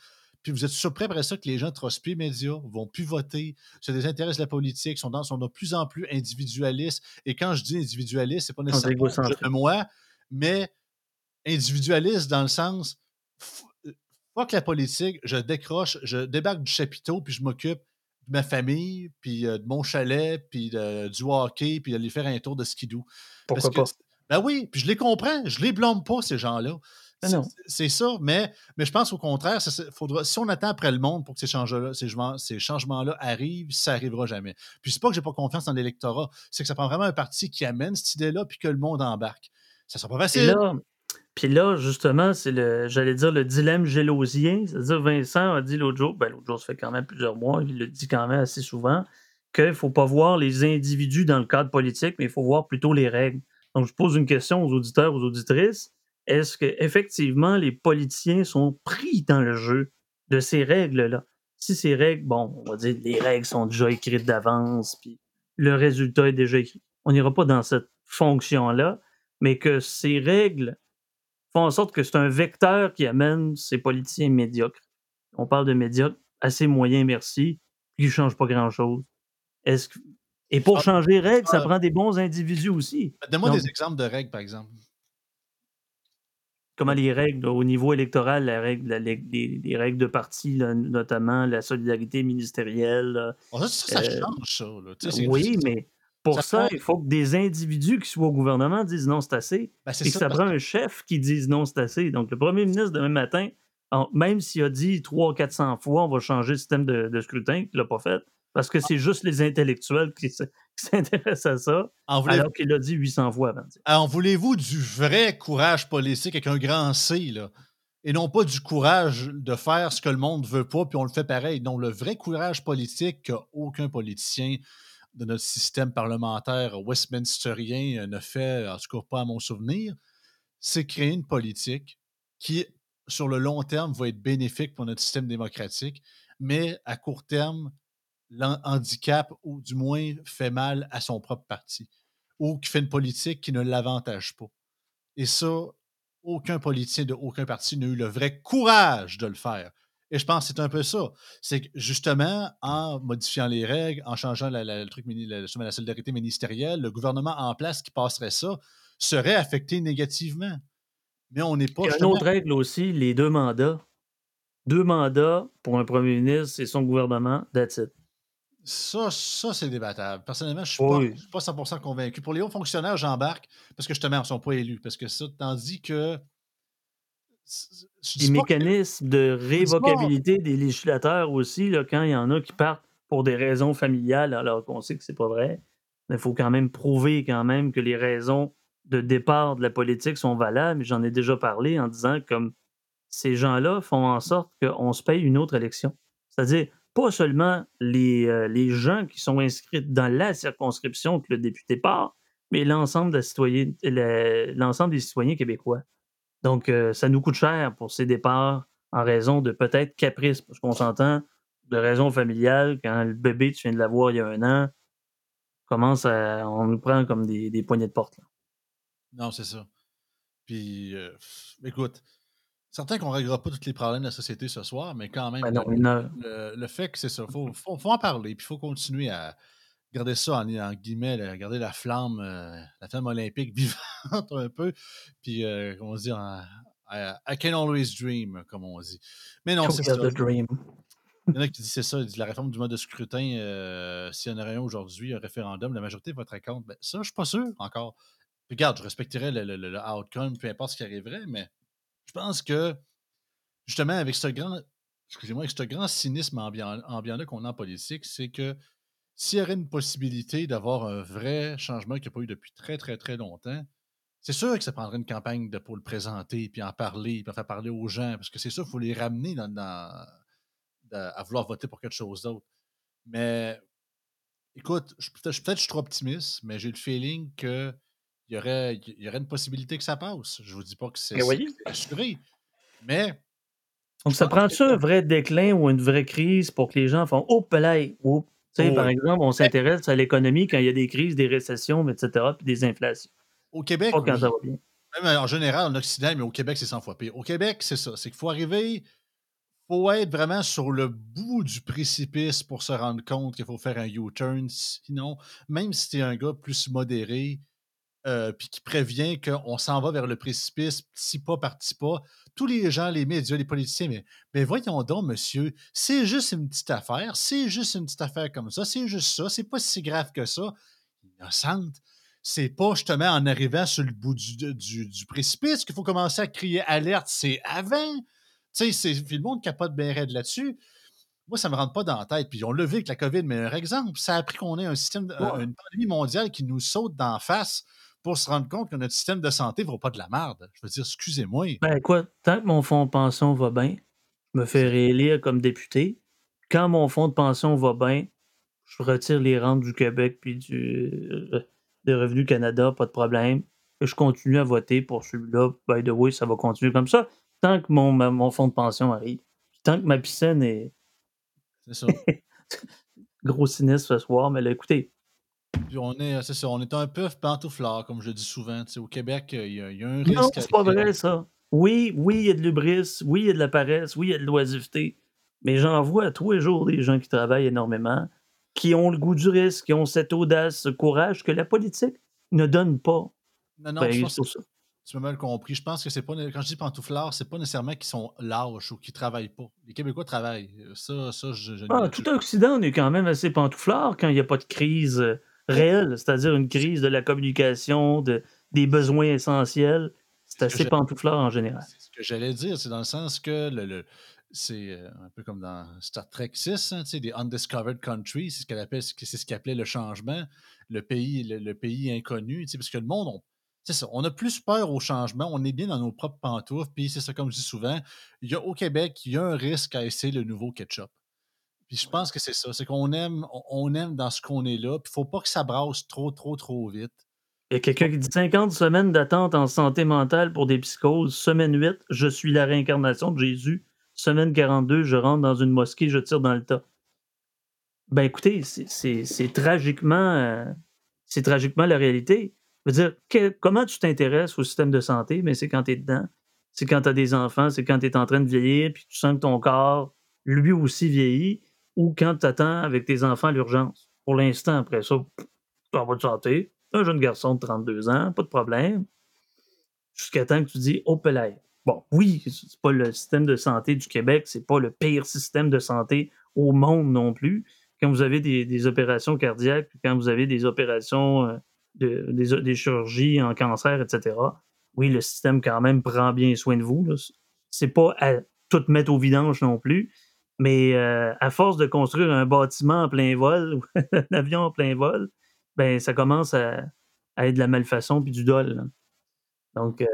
Puis vous êtes surpris après ça que les gens trospient les médias, vont plus voter, se désintéressent de la politique, sont de plus en plus individualistes. Et quand je dis individualiste, c'est pas nécessairement de moi, mais individualiste dans le sens fuck la politique, je décroche, je débarque du chapiteau, puis je m'occupe de ma famille, puis de mon chalet, puis du hockey, puis d'aller faire un tour de skidoo. Pourquoi pas? Ben oui, puis je les comprends, je les blâme pas, ces gens-là. C'est ça, mais je pense au contraire, si on attend après le monde pour que ces changements-là arrivent, ça n'arrivera jamais. Puis c'est pas que j'ai pas confiance dans l'électorat, c'est que ça prend vraiment un parti qui amène cette idée-là puis que le monde embarque. Ça sera pas facile. Puis là justement, c'est le dilemme gélosien, c'est-à-dire Vincent a dit l'autre jour, ça fait quand même plusieurs mois, il le dit quand même assez souvent, qu'il faut pas voir les individus dans le cadre politique, mais il faut voir plutôt les règles. Donc je pose une question aux auditeurs, aux auditrices. Est-ce qu'effectivement, les politiciens sont pris dans le jeu de ces règles-là? Si ces règles, on va dire les règles sont déjà écrites d'avance, puis le résultat est déjà écrit. On n'ira pas dans cette fonction-là, mais que ces règles font en sorte que c'est un vecteur qui amène ces politiciens médiocres. On parle de médiocres assez moyens, merci, qui ne changent pas grand-chose. Et pour changer les règles, ça prend des bons individus aussi. Donne-moi des exemples de règles, par exemple. Comment les règles, au niveau électoral, les règles de parti, là, notamment la solidarité ministérielle. Ça change, ça. Là. Oui, mais pour ça, il faut que des individus qui soient au gouvernement disent non, c'est assez. Ça prend un chef qui dise non, c'est assez. Donc, le premier ministre, demain matin, même s'il a dit 300-400 fois on va changer le système de scrutin, il ne l'a pas fait, parce que c'est juste les intellectuels qui s'intéressent à ça, alors qu'il l'a dit 800 fois avant. En voulez-vous du vrai courage politique avec un grand C, là, et non pas du courage de faire ce que le monde veut pas, puis on le fait pareil. Non, le vrai courage politique qu'aucun politicien de notre système parlementaire westminsterien ne fait, en tout cas pas à mon souvenir, c'est créer une politique qui, sur le long terme, va être bénéfique pour notre système démocratique, mais à court terme, l'handicap ou du moins fait mal à son propre parti ou qui fait une politique qui ne l'avantage pas. Et ça, aucun politicien de aucun parti n'a eu le vrai courage de le faire. Et je pense que c'est un peu ça. C'est que justement, en modifiant les règles, en changeant la solidarité ministérielle, le gouvernement en place qui passerait ça serait affecté négativement. Mais on n'est pas... Il y a une autre règle aussi, les deux mandats. Deux mandats pour un premier ministre, c'est son gouvernement, that's it. Ça, c'est débattable. Personnellement, je ne suis pas 100% convaincu. Pour les hauts fonctionnaires, j'embarque parce que justement, ils ne sont pas élus. Parce que ça, tandis que... Les mécanismes de révocabilité des législateurs aussi, là, quand il y en a qui partent pour des raisons familiales, alors qu'on sait que c'est pas vrai, mais il faut quand même prouver quand même que les raisons de départ de la politique sont valables. J'en ai déjà parlé en disant comme ces gens-là font en sorte qu'on se paye une autre élection. C'est-à-dire, pas seulement les gens qui sont inscrits dans la circonscription que le député part, mais l'ensemble des citoyens québécois. Donc, ça nous coûte cher pour ces départs en raison de peut-être caprices, parce qu'on s'entend, de raisons familiales, quand le bébé, tu viens de l'avoir il y a 1 an, on nous prend comme des poignées de porte. Là. Non, c'est ça. Puis, écoute, certains qu'on ne réglera pas tous les problèmes de la société ce soir, mais quand même, le fait que c'est ça, il faut en parler, puis il faut continuer à garder ça en guillemets, là, garder la flamme olympique vivante un peu, puis comment dire, I can always dream, comme on dit. Mais non, c'est ça. Dream. Il y en a qui disent c'est ça, ils disent la réforme du mode de scrutin, s'il y en aurait un aujourd'hui, un référendum, la majorité voterait contre. Ben, ça, je ne suis pas sûr encore. Regarde, je respecterais le outcome, peu importe ce qui arriverait, mais je pense que justement, avec ce grand cynisme ambiant-là qu'on a en politique, c'est que s'il y aurait une possibilité d'avoir un vrai changement qu'il n'y a pas eu depuis très, très, très longtemps, c'est sûr que ça prendrait une campagne pour le présenter, puis en parler, puis en faire parler aux gens, parce que c'est sûr qu'il faut les ramener à vouloir voter pour quelque chose d'autre. Mais écoute, je suis trop optimiste, mais j'ai le feeling que il y aurait une possibilité que ça passe. Je ne vous dis pas que c'est assuré, mais... Donc, ça prend-tu un vrai déclin ou une vraie crise pour que les gens font « Oh, palais! Oh. » Tu sais, par exemple, on s'intéresse à l'économie quand il y a des crises, des récessions, etc., puis des inflations. Au Québec, pas quand ça va bien. Même en général, en Occident, mais au Québec, c'est 100 fois pire. Au Québec, c'est ça. C'est qu'il faut arriver, il faut être vraiment sur le bout du précipice pour se rendre compte qu'il faut faire un U-turn. Sinon, même si tu es un gars plus modéré, puis qui prévient qu'on s'en va vers le précipice, petit pas par petit pas, tous les gens, les médias, les politiciens, mais voyons donc, monsieur, c'est juste une petite affaire comme ça, c'est juste ça, c'est pas si grave que ça. Innocente, c'est pas justement en arrivant sur le bout du précipice qu'il faut commencer à crier alerte, c'est avant. Tu sais, le monde capote bien raide là-dessus. Moi, ça ne me rentre pas dans la tête. Puis on l'a vu avec la COVID, mais un exemple, ça a pris qu'on ait un système, une pandémie mondiale qui nous saute d'en face pour se rendre compte que notre système de santé ne vaut pas de la merde. Je veux dire, excusez-moi. Ben quoi, tant que mon fonds de pension va bien, je me fais réélire comme député. Quand mon fonds de pension va bien, je retire les rentes du Québec puis de Revenu Canada, pas de problème. Et je continue à voter pour celui-là. By the way, ça va continuer comme ça. Tant que mon fonds de pension arrive. Tant que ma piscine est... C'est ça. Gros sinistre ce soir, mais là, écoutez... Puis on est un peu pantouflard, comme je le dis souvent. Tu sais, au Québec, il y a un risque. Non, c'est pas vrai, ça. Oui, il y a de l'hubris, oui, il y a de la paresse, oui, il y a de l'oisiveté. Mais j'en vois à tous les jours des gens qui travaillent énormément, qui ont le goût du risque, qui ont cette audace, ce courage que la politique ne donne pas. Non, je pense que tu m'as mal compris. Je pense que c'est pas, quand je dis pantouflard, c'est pas nécessairement qu'ils sont lâches ou qu'ils travaillent pas. Les Québécois travaillent. Ça, tout Occident, on est quand même assez pantouflard quand il n'y a pas de crise réel, c'est-à-dire une crise de la communication, des besoins essentiels. C'est assez pantouflard en général. C'est ce que j'allais dire, c'est dans le sens que c'est un peu comme dans Star Trek 6, hein, tu sais, des undiscovered countries, c'est ce qu'appelait le changement, le pays inconnu, tu sais, parce que le monde, c'est ça, on a plus peur au changement, on est bien dans nos propres pantoufles, puis c'est ça, comme je dis souvent, au Québec, il y a un risque à essayer le nouveau ketchup. Puis je pense que c'est ça, c'est qu'on aime, dans ce qu'on est là, puis il ne faut pas que ça brasse trop, trop, trop vite. Il y a quelqu'un qui dit 50 semaines d'attente en santé mentale pour des psychoses, semaine 8, je suis la réincarnation de Jésus, semaine 42, je rentre dans une mosquée, je tire dans le tas. ben écoutez, c'est tragiquement la réalité. Je veux dire, comment tu t'intéresses au système de santé? Mais c'est quand tu es dedans, c'est quand tu as des enfants, c'est quand tu es en train de vieillir, puis tu sens que ton corps, lui aussi, vieillit, ou quand tu attends avec tes enfants l'urgence. Pour l'instant, après ça, tu en vas de santé, un jeune garçon de 32 ans, pas de problème, jusqu'à temps que tu dis « Oh, pelaille ». Bon, oui, c'est pas le système de santé du Québec, c'est pas le pire système de santé au monde non plus. Quand vous avez des opérations cardiaques, quand vous avez des opérations... Des chirurgies en cancer, etc. Oui, le système quand même prend bien soin de vous. Là. C'est pas à tout mettre au vidange non plus, mais à force de construire un bâtiment en plein vol ou un avion en plein vol, ben ça commence à être de la malfaçon puis du dol. Là. Donc,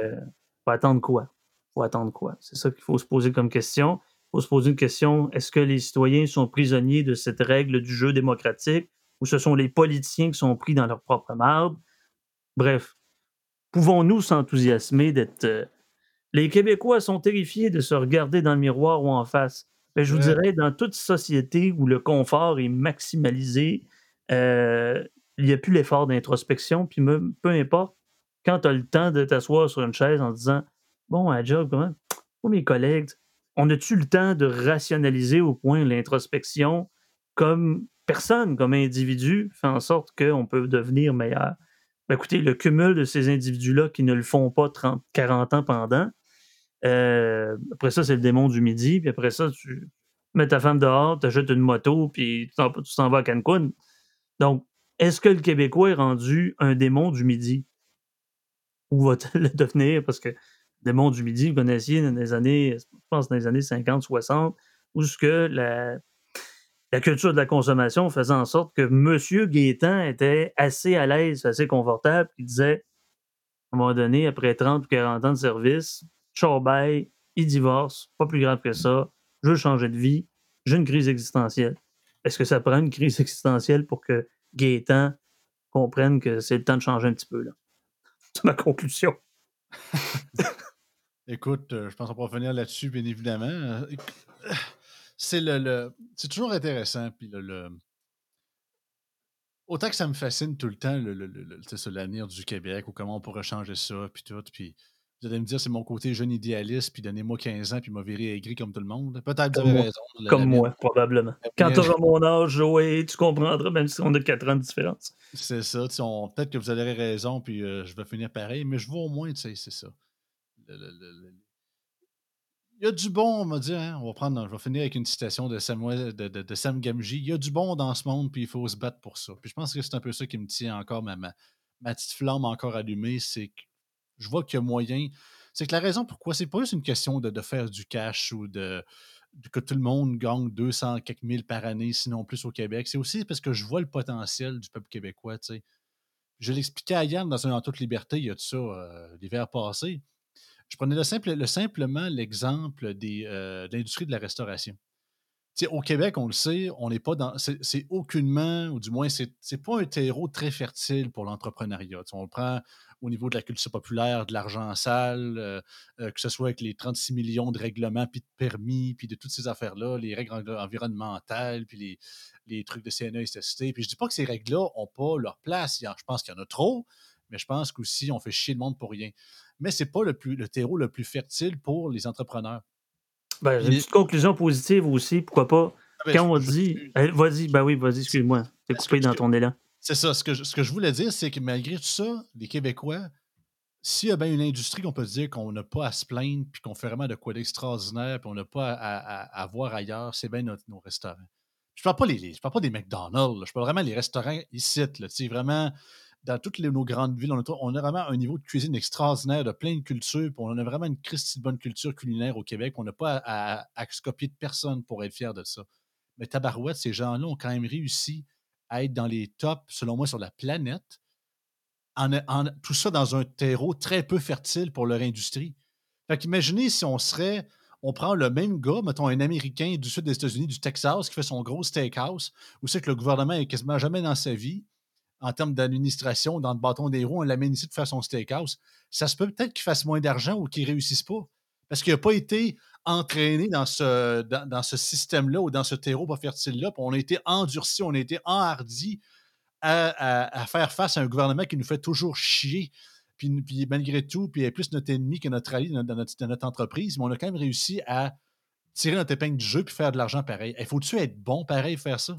faut attendre quoi? C'est ça qu'il faut se poser comme question. Il faut se poser une question, est-ce que les citoyens sont prisonniers de cette règle du jeu démocratique? Ou ce sont les politiciens qui sont pris dans leur propre marbre. Bref, pouvons-nous s'enthousiasmer d'être... Les Québécois sont terrifiés de se regarder dans le miroir ou en face. Mais je vous dirais, dans toute société où le confort est maximalisé, il n'y a plus l'effort d'introspection, puis même, peu importe, quand tu as le temps de t'asseoir sur une chaise en disant « Bon, à job, comment? Pour mes collègues, on a-tu le temps de rationaliser au point l'introspection comme... personne, comme individu, fait en sorte qu'on peut devenir meilleur. Ben écoutez, le cumul de ces individus-là qui ne le font pas 30, 40 ans pendant, après ça, c'est le démon du midi, puis après ça, tu mets ta femme dehors, tu achètes une moto, puis tu t'en vas à Cancun. Donc, est-ce que le Québécois est rendu un démon du midi? Où va-t-il le devenir? Parce que le démon du midi, vous connaissiez dans les années, je pense, dans les années 50, 60, où ce que la culture de la consommation faisait en sorte que M. Guétan était assez à l'aise, assez confortable, il disait, à un moment donné, après 30 ou 40 ans de service, ciao bye, il divorce, pas plus grave que ça, je veux changer de vie, j'ai une crise existentielle. Est-ce que ça prend une crise existentielle pour que Guétan comprenne que c'est le temps de changer un petit peu, là? C'est ma conclusion. Écoute, je pense qu'on pourra finir là-dessus, bien évidemment. C'est c'est toujours intéressant. Puis autant que ça me fascine tout le temps, sur l'avenir du Québec ou comment on pourrait changer ça, puis tout. Puis vous allez me dire, c'est mon côté jeune idéaliste, puis donnez-moi 15 ans, puis m'a viré aigri comme tout le monde. Peut-être que vous avez raison. Comme moi, probablement. Quand tu auras mon âge, Joey, tu comprendras, même si on a 4 ans de différence. C'est ça. Peut-être que vous avez raison, puis je vais finir pareil, mais je vois au moins, tu sais, c'est ça. Il y a du bon, on m'a dit, hein? Je vais finir avec une citation de Sam Gamgee. Il y a du bon dans ce monde, puis il faut se battre pour ça. Puis je pense que c'est un peu ça qui me tient encore ma petite flamme encore allumée, c'est que je vois qu'il y a moyen. C'est que la raison pourquoi, c'est pas juste une question de faire du cash ou de que tout le monde gagne 200 quelques mille par année, sinon plus au Québec. C'est aussi parce que je vois le potentiel du peuple québécois, tu sais. Je l'expliquais à Yann dans Toute Liberté, il y a de ça l'hiver passé. Je prenais simplement l'exemple de l'industrie de la restauration. T'sais, au Québec, on le sait, on n'est pas dans. C'est aucunement, ou du moins, c'est pas un terreau très fertile pour l'entrepreneuriat. T'sais, on le prend au niveau de la culture populaire, de l'argent sale, que ce soit avec les 36 millions de règlements, puis de permis, puis de toutes ces affaires-là, les règles environnementales, puis les trucs de CNA et CST. Puis je dis pas que ces règles-là n'ont pas leur place. Je pense qu'il y en a trop, mais je pense qu'aussi, on fait chier le monde pour rien. Mais ce n'est pas le terreau le plus fertile pour les entrepreneurs. Ben, j'ai une petite conclusion positive aussi, pourquoi pas. Quand on dit... Vas-y, excuse-moi. T'es coupé dans ton élan. C'est ça. Ce que je voulais dire, c'est que malgré tout ça, les Québécois, s'il y a bien une industrie qu'on peut dire qu'on n'a pas à se plaindre puis qu'on fait vraiment de quoi d'extraordinaire puis on n'a pas à voir ailleurs, c'est bien nos restaurants. Je ne parle pas des McDonald's. Là. Je parle vraiment des restaurants ici. C'est vraiment... Dans toutes nos grandes villes, on a vraiment un niveau de cuisine extraordinaire, de plein de cultures. On a vraiment une christie de bonne culture culinaire au Québec. On n'a pas à se copier de personne pour être fier de ça. Mais tabarouette, ces gens-là ont quand même réussi à être dans les tops, selon moi, sur la planète. Tout ça dans un terreau très peu fertile pour leur industrie. Fait qu'imaginez si on prend le même gars, mettons un Américain du sud des États-Unis, du Texas, qui fait son gros steakhouse, où c'est que le gouvernement n'est quasiment jamais dans sa vie. En termes d'administration, dans le bâton des roues, on l'amène ici de faire son steakhouse. Ça se peut peut-être qu'ils fassent moins d'argent ou qu'ils ne réussissent pas. parce qu'il n'a pas été entraîné dans ce système-là ou dans ce terreau pas fertile-là. Puis on a été endurci, on a été enhardi à faire face à un gouvernement qui nous fait toujours chier. Puis malgré tout, puis est plus notre ennemi que notre allié dans notre entreprise. Mais on a quand même réussi à tirer notre épingle du jeu puis faire de l'argent pareil. Il faut-tu être bon pareil faire ça?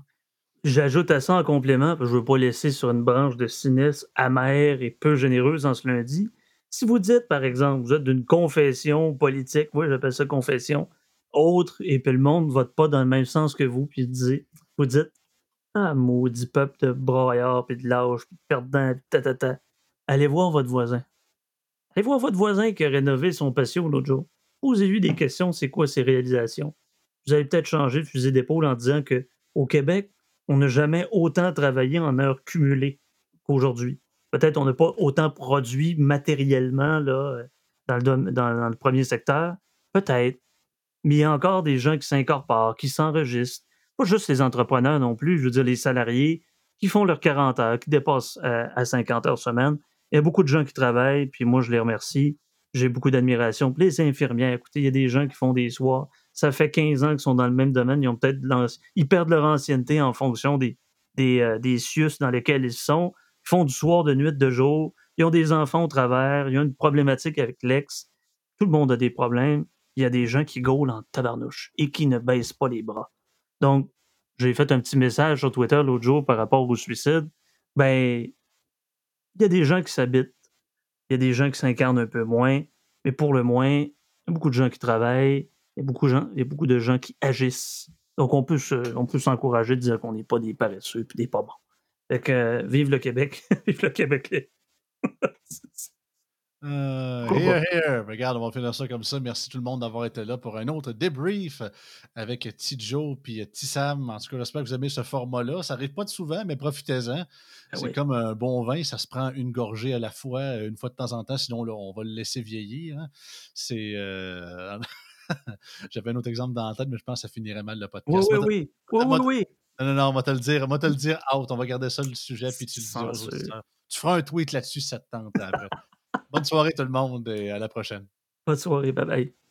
J'ajoute à ça en complément, parce que je ne veux pas laisser sur une branche de cynisme amère et peu généreuse en ce lundi. Si vous dites, par exemple, vous êtes d'une confession politique, oui, j'appelle ça confession, autre, et puis le monde ne vote pas dans le même sens que vous, puis vous dites « Ah, maudit peuple de braillards, puis de lâches, puis de perdants, puis tatata. » Allez voir votre voisin. Allez voir votre voisin qui a rénové son patio l'autre jour. Posez-lui des questions, c'est quoi ses réalisations. Vous allez peut-être changer de fusil d'épaule en disant qu'au Québec, on n'a jamais autant travaillé en heures cumulées qu'aujourd'hui. Peut-être on n'a pas autant produit matériellement là, dans le premier secteur. Peut-être. Mais il y a encore des gens qui s'incorporent, qui s'enregistrent. Pas juste les entrepreneurs non plus, je veux dire les salariés qui font leurs 40 heures, qui dépassent à 50 heures semaine. Il y a beaucoup de gens qui travaillent, puis moi, je les remercie. J'ai beaucoup d'admiration. Puis les infirmières, écoutez, il y a des gens qui font des soirs. Ça fait 15 ans qu'ils sont dans le même domaine. Ils ont peut-être ils perdent leur ancienneté en fonction des CIUSSS dans lesquels ils sont. Ils font du soir, de nuit, de jour. Ils ont des enfants au travers. Ils ont une problématique avec l'ex. Tout le monde a des problèmes. Il y a des gens qui gaulent en tabarnouche et qui ne baissent pas les bras. Donc, j'ai fait un petit message sur Twitter l'autre jour par rapport au suicide. Ben, il y a des gens qui s'habitent. Il y a des gens qui s'incarnent un peu moins, mais pour le moins, il y a beaucoup de gens qui travaillent, il y a beaucoup de gens qui agissent. Donc, on peut s'encourager de dire qu'on n'est pas des paresseux et des pas bons. Fait que, vive le Québec! Vive le Québec! Here. Regarde, on va finir ça comme ça. Merci tout le monde d'avoir été là pour un autre débrief avec Tidjo et Tissam. En tout cas, j'espère que vous aimez ce format-là. Ça n'arrive pas de souvent, mais profitez-en. C'est comme un bon vin, ça se prend une gorgée à la fois, une fois de temps en temps, sinon là, on va le laisser vieillir. Hein. C'est... J'avais un autre exemple dans la tête, mais je pense que ça finirait mal le podcast. Oui. Non, on va te le dire. On va te le dire out. On va garder ça le sujet, puis tu le dis. Tu feras un tweet là-dessus, ça te tente après. Bonne soirée tout le monde et à la prochaine. Bonne soirée, bye bye.